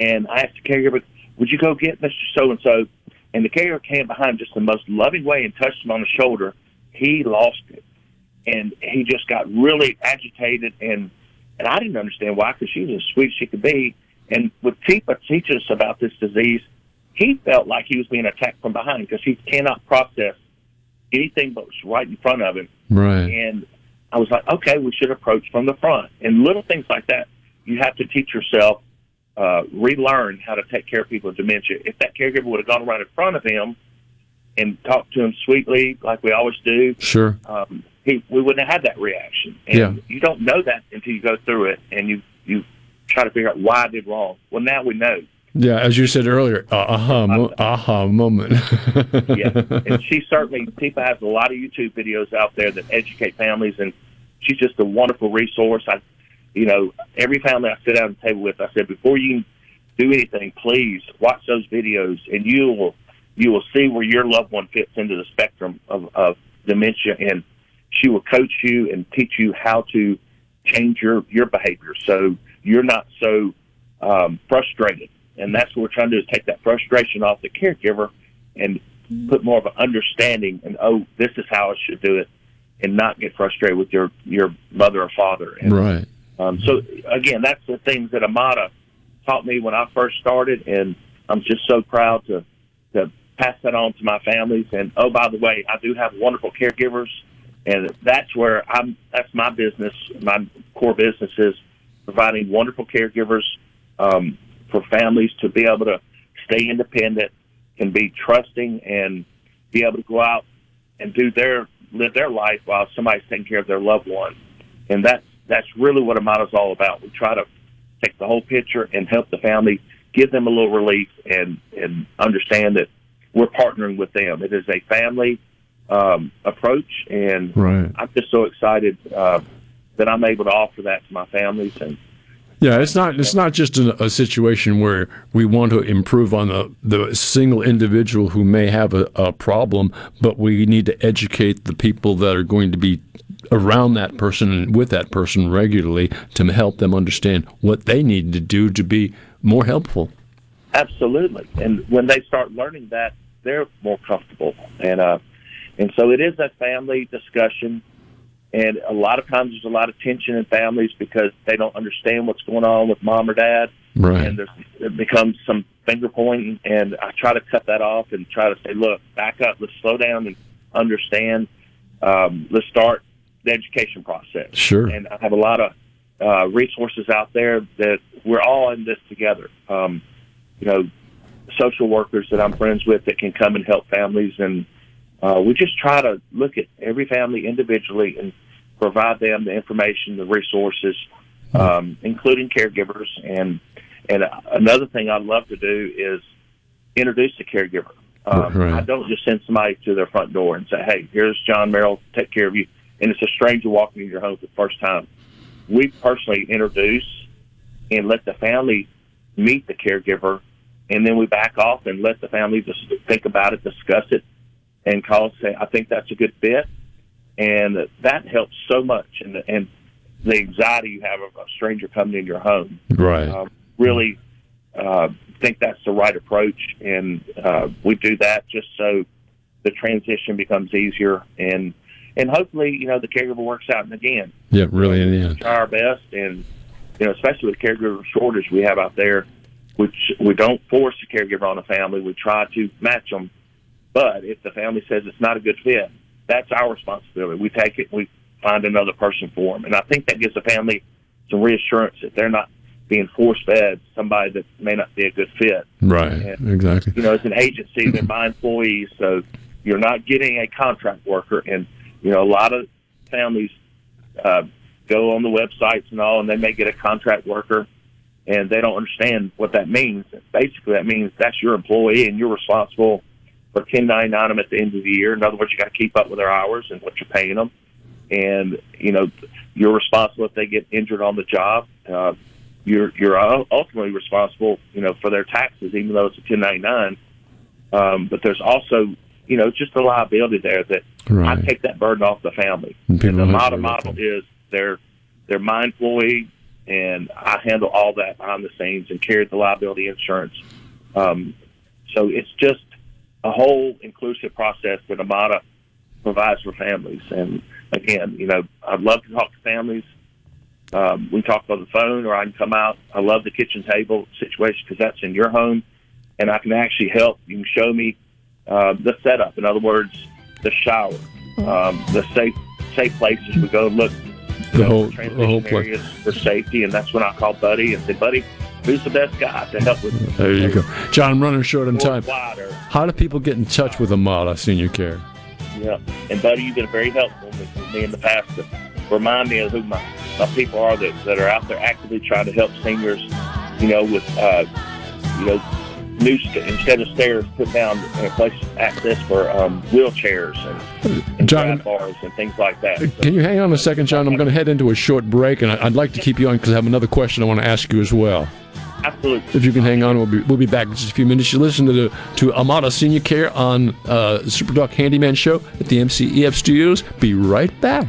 And I asked the caregiver, would you go get Mister So-and-so? And the caregiver came behind just the most loving way and touched him on the shoulder. He lost it. And he just got really agitated. And, and I didn't understand why, because she was as sweet as she could be. And with Tifa teaches us about this disease, he felt like he was being attacked from behind because he cannot process anything but what's right in front of him. Right. And I was like, okay, we should approach from the front. And little things like that, you have to teach yourself, uh, relearn how to take care of people with dementia. If that caregiver would have gone around in front of him and talked to him sweetly, like we always do, sure, um, he, we wouldn't have had that reaction. And yeah. you don't know that until you go through it and you, you try to figure out why I did wrong. Well, now we know. Yeah, as you said earlier, uh, aha, mo- aha moment. Yeah, and she certainly, people have a lot of YouTube videos out there that educate families, and she's just a wonderful resource. I, you know, every family I sit down at the table with, I said, before you do anything, please watch those videos, and you will you will see where your loved one fits into the spectrum of, of dementia, and she will coach you and teach you how to change your, your behavior so you're not so um, frustrated. And that's what we're trying to do, is take that frustration off the caregiver and put more of an understanding and, oh, this is how I should do it, and not get frustrated with your, your mother or father. And, right. Um, so, again, that's the things that Amada taught me when I first started, and I'm just so proud to, to pass that on to my families. And, oh, by the way, I do have wonderful caregivers, and that's where I'm, that's my business, my core business is providing wonderful caregivers um, for families to be able to stay independent, can be trusting, and be able to go out and do their live their life while somebody's taking care of their loved one. And that's, that's really what Amada's all about. We try to take the whole picture and help the family, give them a little relief, and, and understand that we're partnering with them. It is a family um, approach, and right. I'm just so excited uh, that I'm able to offer that to my families. And yeah, it's not it's not just a, a situation where we want to improve on the, the single individual who may have a, a problem, but we need to educate the people that are going to be around that person and with that person regularly to help them understand what they need to do to be more helpful. Absolutely. And when they start learning that, they're more comfortable. And uh, and so it is a family discussion. And a lot of times there's a lot of tension in families because they don't understand what's going on with mom or dad. Right. And there becomes some finger pointing. And I try to cut that off and try to say, look, back up. Let's slow down and understand. Um, let's start the education process. Sure. And I have a lot of uh, resources out there that we're all in this together. Um, you know, social workers that I'm friends with that can come and help families, and Uh, we just try to look at every family individually and provide them the information, the resources, um, including caregivers. And and another thing I love to do is introduce the caregiver. Um, right. I don't just send somebody to their front door and say, hey, here's John Merrill, take care of you. And it's a stranger walking into your home for the first time. We personally introduce and let the family meet the caregiver, and then we back off and let the family just think about it, discuss it, and call, say, I think that's a good fit. And that helps so much. And the, and the anxiety you have of a stranger coming into your home. Right. Uh, really uh, think that's the right approach. And uh, we do that just so the transition becomes easier. And and hopefully, you know, the caregiver works out. And again, yeah, really in the end, we try our best. And, you know, especially with the caregiver shortage we have out there, which we don't force the caregiver on a family. We try to match them. But if the family says it's not a good fit, that's our responsibility. We take it, we find another person for them. And I think that gives the family some reassurance that they're not being force-fed somebody that may not be a good fit. Right, and, exactly. You know, it's an agency. They're my employees, so you're not getting a contract worker. And, you know, a lot of families uh, go on the websites and all, and they may get a contract worker, and they don't understand what that means. Basically, that means that's your employee, and you're responsible for ten ninety-nine them at the end of the year. In other words, you got to keep up with their hours and what you're paying them. And, you know, you're responsible if they get injured on the job. Uh, you're you're ultimately responsible, you know, for their taxes, even though it's a ten ninety-nine. Um, but there's also, you know, just the liability there that right. I take that burden off the family. And, and the model model is they're, they're my employee, and I handle all that behind the scenes and carry the liability insurance. Um, so it's just a whole inclusive process that Amada provides for families. And again, you know, I'd love to talk to families. Um, we talk on the phone, or I can come out. I love the kitchen table situation because that's in your home, and I can actually help. You can show me uh, the setup. In other words, the shower, um, the safe safe places we go look. The, know, whole, the transition the whole areas for safety, and that's when I call Buddy and say, Buddy, who's the best guy to help with this? There you go. John, I'm running short on time. Wider. How do people get in touch with Amada Senior Care? Yeah, and Buddy, you've been very helpful with me in the past to remind me of who my, my people are that, that are out there actively trying to help seniors, you know, with, uh, you know, new st- instead of stairs, put down a place access for um, wheelchairs and, and grab bars and things like that. So, can you hang on a second, John? I'm going to head into a short break, and I'd like to keep you on because I have another question I want to ask you as well. Absolutely. If you can hang on, we'll be, we'll be back in just a few minutes. You listen to the, to Amada Senior Care on uh, Super Talk Handyman Show at the M C E F Studios. Be right back.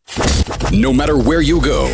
No matter where you go,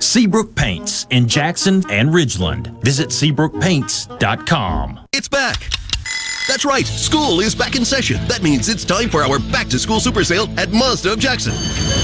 Seabrook Paints in Jackson and Ridgeland. Visit seabrook paints dot com. It's back. That's right, school is back in session. That means it's time for our back-to-school super sale at Mazda of Jackson.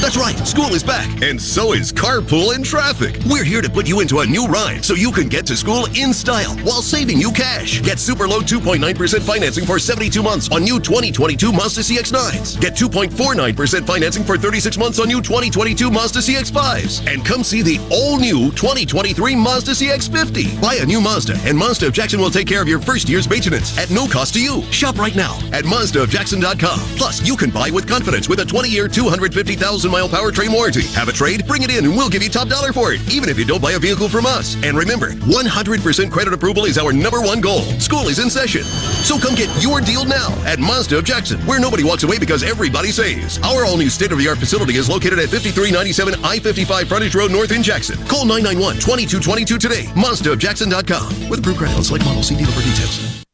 That's right, school is back, and so is carpool and traffic. We're here to put you into a new ride so you can get to school in style while saving you cash. Get super low two point nine percent financing for seventy-two months on new twenty twenty-two Mazda C X nines. Get two point four nine percent financing for thirty-six months on new twenty twenty-two Mazda C X fives. And come see the all-new twenty twenty-three Mazda C X fifty. Buy a new Mazda, and Mazda of Jackson will take care of your first year's maintenance at no cost to you. Shop right now at mazda of jackson dot com. Plus, you can buy with confidence with a twenty-year, two hundred fifty thousand mile powertrain warranty. Have a trade? Bring it in and we'll give you top dollar for it, even if you don't buy a vehicle from us. And remember, one hundred percent credit approval is our number one goal. School is in session. So come get your deal now at Mazda of Jackson, where nobody walks away because everybody saves. Our all-new state-of-the-art facility is located at fifty-three ninety-seven I fifty-five Frontage Road North in Jackson. Call nine nine one, two two two two today. mazda of jackson dot com. With approved credit on select models. See dealer for details.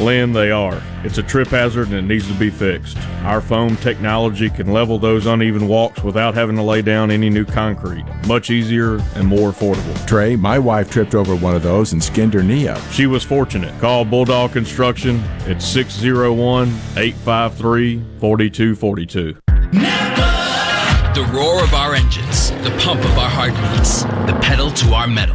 Lynn, they are. It's a trip hazard and it needs to be fixed. Our foam technology can level those uneven walks without having to lay down any new concrete. Much easier and more affordable. Trey, my wife tripped over one of those and skinned her knee up. She was fortunate. Call Bulldog Construction at six oh one, eight five three, four two four two. The roar of our engines, the pump of our heartbeats, the pedal to our metal,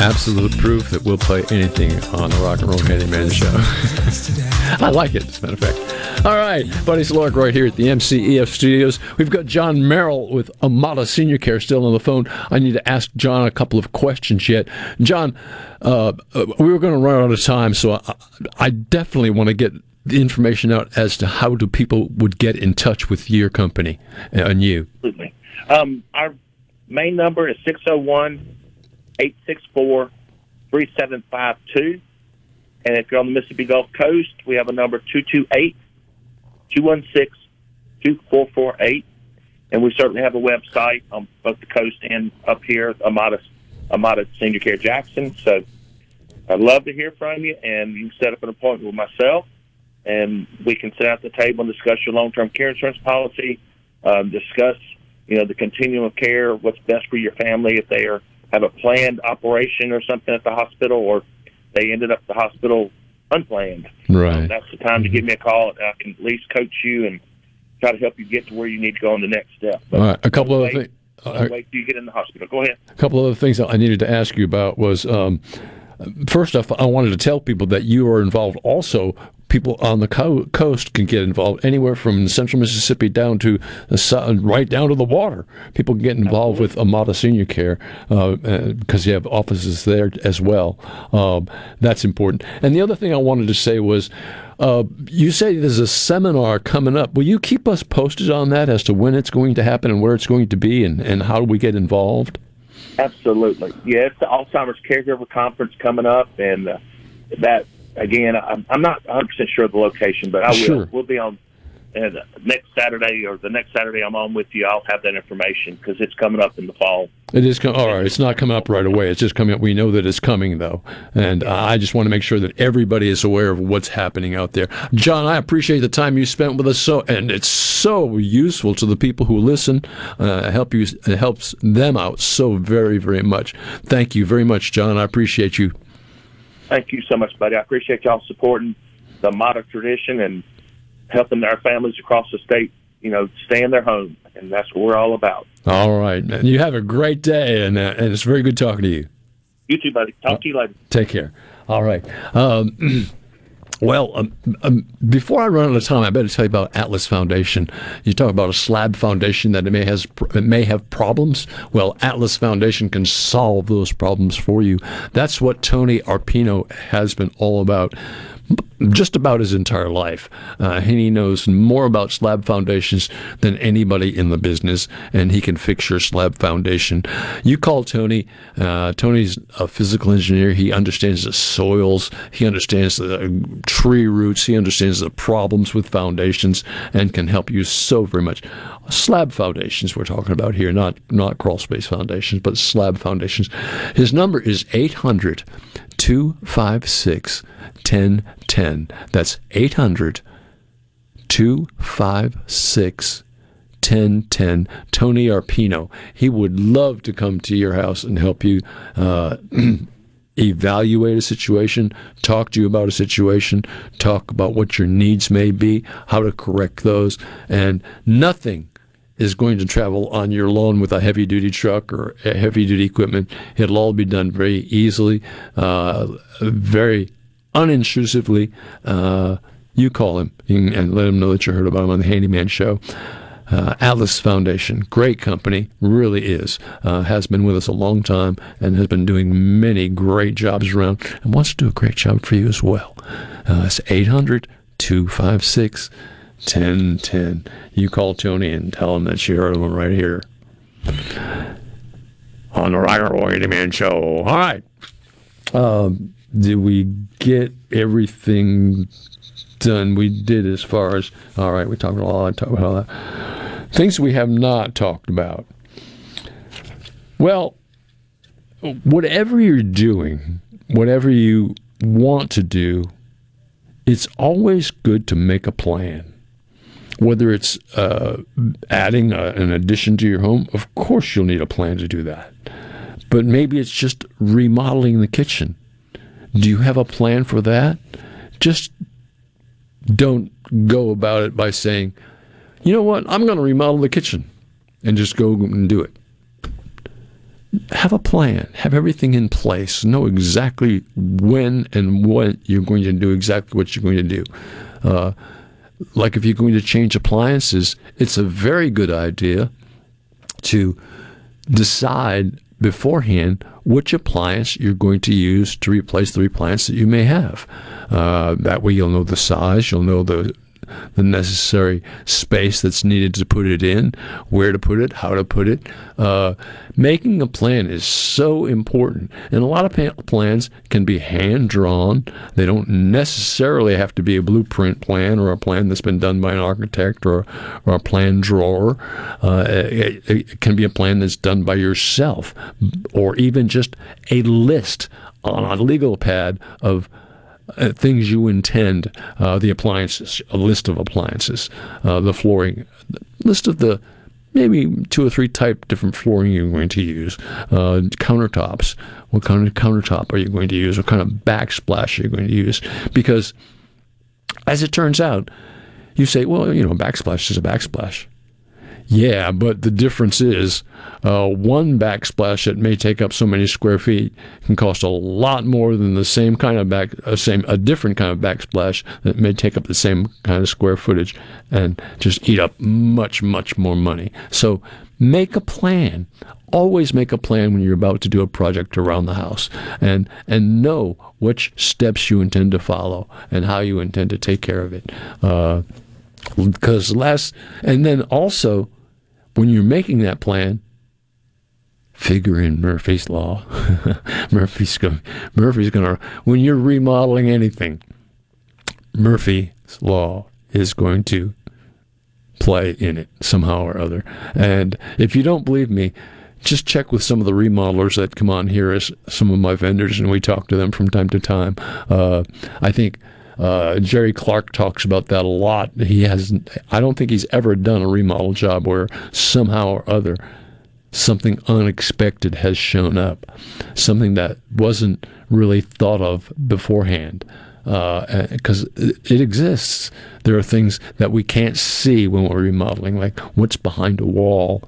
Absolute proof that we'll play anything on the Rock and Roll Handyman show. I like it, as a matter of fact. All right, Buddy Slawik right here at the M C E F studios. We've got John Merrill with Amada Senior Care still on the phone. I need to ask John a couple of questions yet. John, uh, we were going to run out of time, so I, I definitely want to get the information out as to how do people would get in touch with your company and you. Absolutely. Um, our main number is six oh one eight six four, three seven five two. And if you're on the Mississippi Gulf Coast, we have a number two two eight, two one six, two four four eight. And we certainly have a website on both the coast and up here, Amada, Amada Senior Care Jackson. So I'd love to hear from you, and you can set up an appointment with myself, and we can sit at the table and discuss your long-term care insurance policy, um, discuss, you know, the continuum of care, what's best for your family if they are, have a planned operation or something at the hospital, or they ended up at the hospital unplanned. Right. Um, that's the time to give me a call, and I can at least coach you and try to help you get to where you need to go on the next step. But all right, a couple of things. Wait till you get in the hospital. Go ahead. A couple other things that I needed to ask you about was, um, first off, I wanted to tell people that you are involved also. People on the co- coast can get involved anywhere from central Mississippi down to the sun, right down to the water. People can get involved with Amada Senior Care uh, because you have offices there as well. Um, that's important. And the other thing I wanted to say was, uh, you say there's a seminar coming up. Will you keep us posted on that as to when it's going to happen and where it's going to be, and, and how do we get involved? Absolutely. Yeah, it's the Alzheimer's Caregiver Conference coming up, and uh, that... Again, I'm, I'm not one hundred percent sure of the location, but I will. Sure. We'll be on uh, next Saturday, or the next Saturday I'm on with you. I'll have that information because it's coming up in the fall. It is com- all right. It's not coming up right away. It's just coming up. We know that it's coming, though, and uh, I just want to make sure that everybody is aware of what's happening out there. John, I appreciate the time you spent with us, so and it's so useful to the people who listen. Uh, help you, it helps them out so very, very much. Thank you very much, John. I appreciate you. Thank you so much, buddy. I appreciate y'all supporting the Amada tradition and helping our families across the state, you know, stay in their home. And that's what we're all about. All right, man. You have a great day, and, uh, and it's very good talking to you. You too, buddy. Talk uh, to you later. Take care. All right. Um, Well, um, um, before I run out of time, I better tell you about Atlas Foundation. You talk about a slab foundation that it may has it may have problems. Well, Atlas Foundation can solve those problems for you. That's what Tony Arpino has been all about, just about his entire life. Uh, he knows more about slab foundations than anybody in the business, and he can fix your slab foundation. You call Tony. Uh, Tony's a physical engineer. He understands the soils. He understands the tree roots. He understands the problems with foundations and can help you so very much. Slab foundations we're talking about here, not, not crawl space foundations, but slab foundations. His number is eight hundred, two five six, one oh one oh. That's eight hundred, two five six, one oh one oh. Tony Arpino. He would love to come to your house and help you uh, evaluate a situation, talk to you about a situation, talk about what your needs may be, how to correct those, and nothing is going to travel on your lawn with a heavy-duty truck or heavy-duty equipment. It'll all be done very easily, uh, very unintrusively. Uh, you call him and let him know that you heard about him on the Handyman Show. Uh, Atlas Foundation, great company, really is. Uh, has been with us a long time and has been doing many great jobs around and wants to do a great job for you as well. Uh, it's eight hundred, two five six, ten ten. You call Tony and tell him that you heard of him right here on the Rock and Roll Handyman Show. All right. Um, did we get everything done? We did as far as, all right, we talked a lot, talked about all that. Things we have not talked about. Well, whatever you're doing, whatever you want to do, it's always good to make a plan. Whether it's uh, adding a, an addition to your home, of course you'll need a plan to do that. But maybe it's just remodeling the kitchen. Do you have a plan for that? Just don't go about it by saying, you know what, I'm going to remodel the kitchen, and just go and do it. Have a plan. Have everything in place. Know exactly when and what you're going to do, exactly what you're going to do. Uh, like if you're going to change appliances, it's a very good idea to decide beforehand which appliance you're going to use to replace the appliance that you may have. Uh, that way you'll know the size, you'll know the the necessary space that's needed to put it in, where to put it, how to put it. Uh, making a plan is so important. And a lot of plans can be hand-drawn. They don't necessarily have to be a blueprint plan or a plan that's been done by an architect or, or a plan drawer. Uh, it, it can be a plan that's done by yourself, or even just a list on a legal pad of Uh, things you intend, uh, the appliances, a list of appliances, uh, the flooring, list of the maybe two or three type different flooring you're going to use, uh, countertops, what kind of countertop are you going to use, what kind of backsplash are you going to use, because as it turns out, you say, well, you know, backsplash is a backsplash. Yeah, but the difference is uh, one backsplash that may take up so many square feet can cost a lot more than the same kind of back, uh, same a different kind of backsplash that may take up the same kind of square footage and just eat up much, much more money. So make a plan. Always make a plan when you're about to do a project around the house, and and know which steps you intend to follow and how you intend to take care of it. Uh, because last, and then also, when you're making that plan, figure in Murphy's Law. Murphy's going Murphy's going to, when you're remodeling anything, Murphy's Law is going to play in it somehow or other. And if you don't believe me, just check with some of the remodelers that come on here as some of my vendors, and we talk to them from time to time. Uh, I think... Uh, Jerry Clark talks about that a lot. He hasn't, I don't think he's ever done a remodel job where somehow or other something unexpected has shown up, something that wasn't really thought of beforehand, because uh, it, it exists. There are things that we can't see when we're remodeling, like what's behind a wall,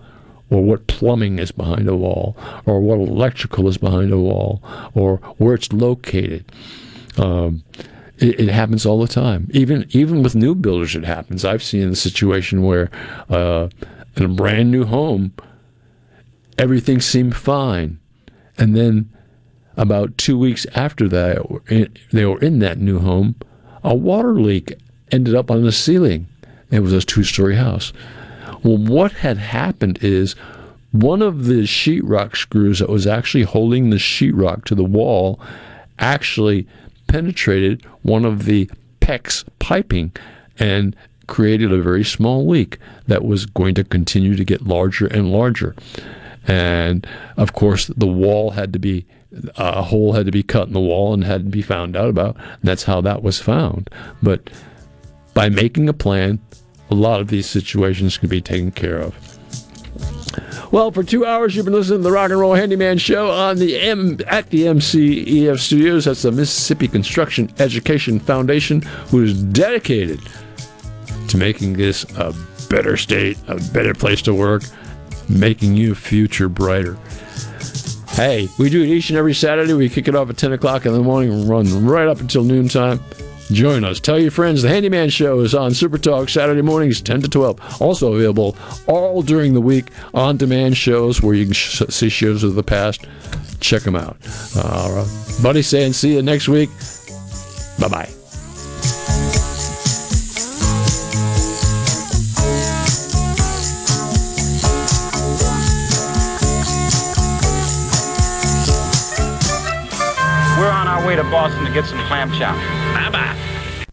or what plumbing is behind a wall, or what electrical is behind a wall, or where it's located. Um, It happens all the time. Even even with new builders, it happens. I've seen the situation where uh, in a brand new home, everything seemed fine, and then about two weeks after that, they were in that new home, a water leak ended up on the ceiling. It was a two-story house. Well, what had happened is one of the sheetrock screws that was actually holding the sheetrock to the wall actually penetrated one of the PEX piping and created a very small leak that was going to continue to get larger and larger. And of course, the wall had to be, a hole had to be cut in the wall and had to be found out about. That's how that was found. But by making a plan, a lot of these situations can be taken care of. Well, for two hours, you've been listening to the Rock and Roll Handyman Show on the M at the M C E F Studios. That's the Mississippi Construction Education Foundation, who is dedicated to making this a better state, a better place to work, making your future brighter. Hey, we do it each and every Saturday. We kick it off at ten o'clock in the morning and run right up until noontime. Join us. Tell your friends. The Handyman Show is on Super Talk Saturday mornings, ten to twelve. Also available all during the week, on-demand shows where you can sh- see shows of the past. Check them out. All right. Buddy saying see you next week. Bye-bye. We're on our way to Boston to get some clam chowder.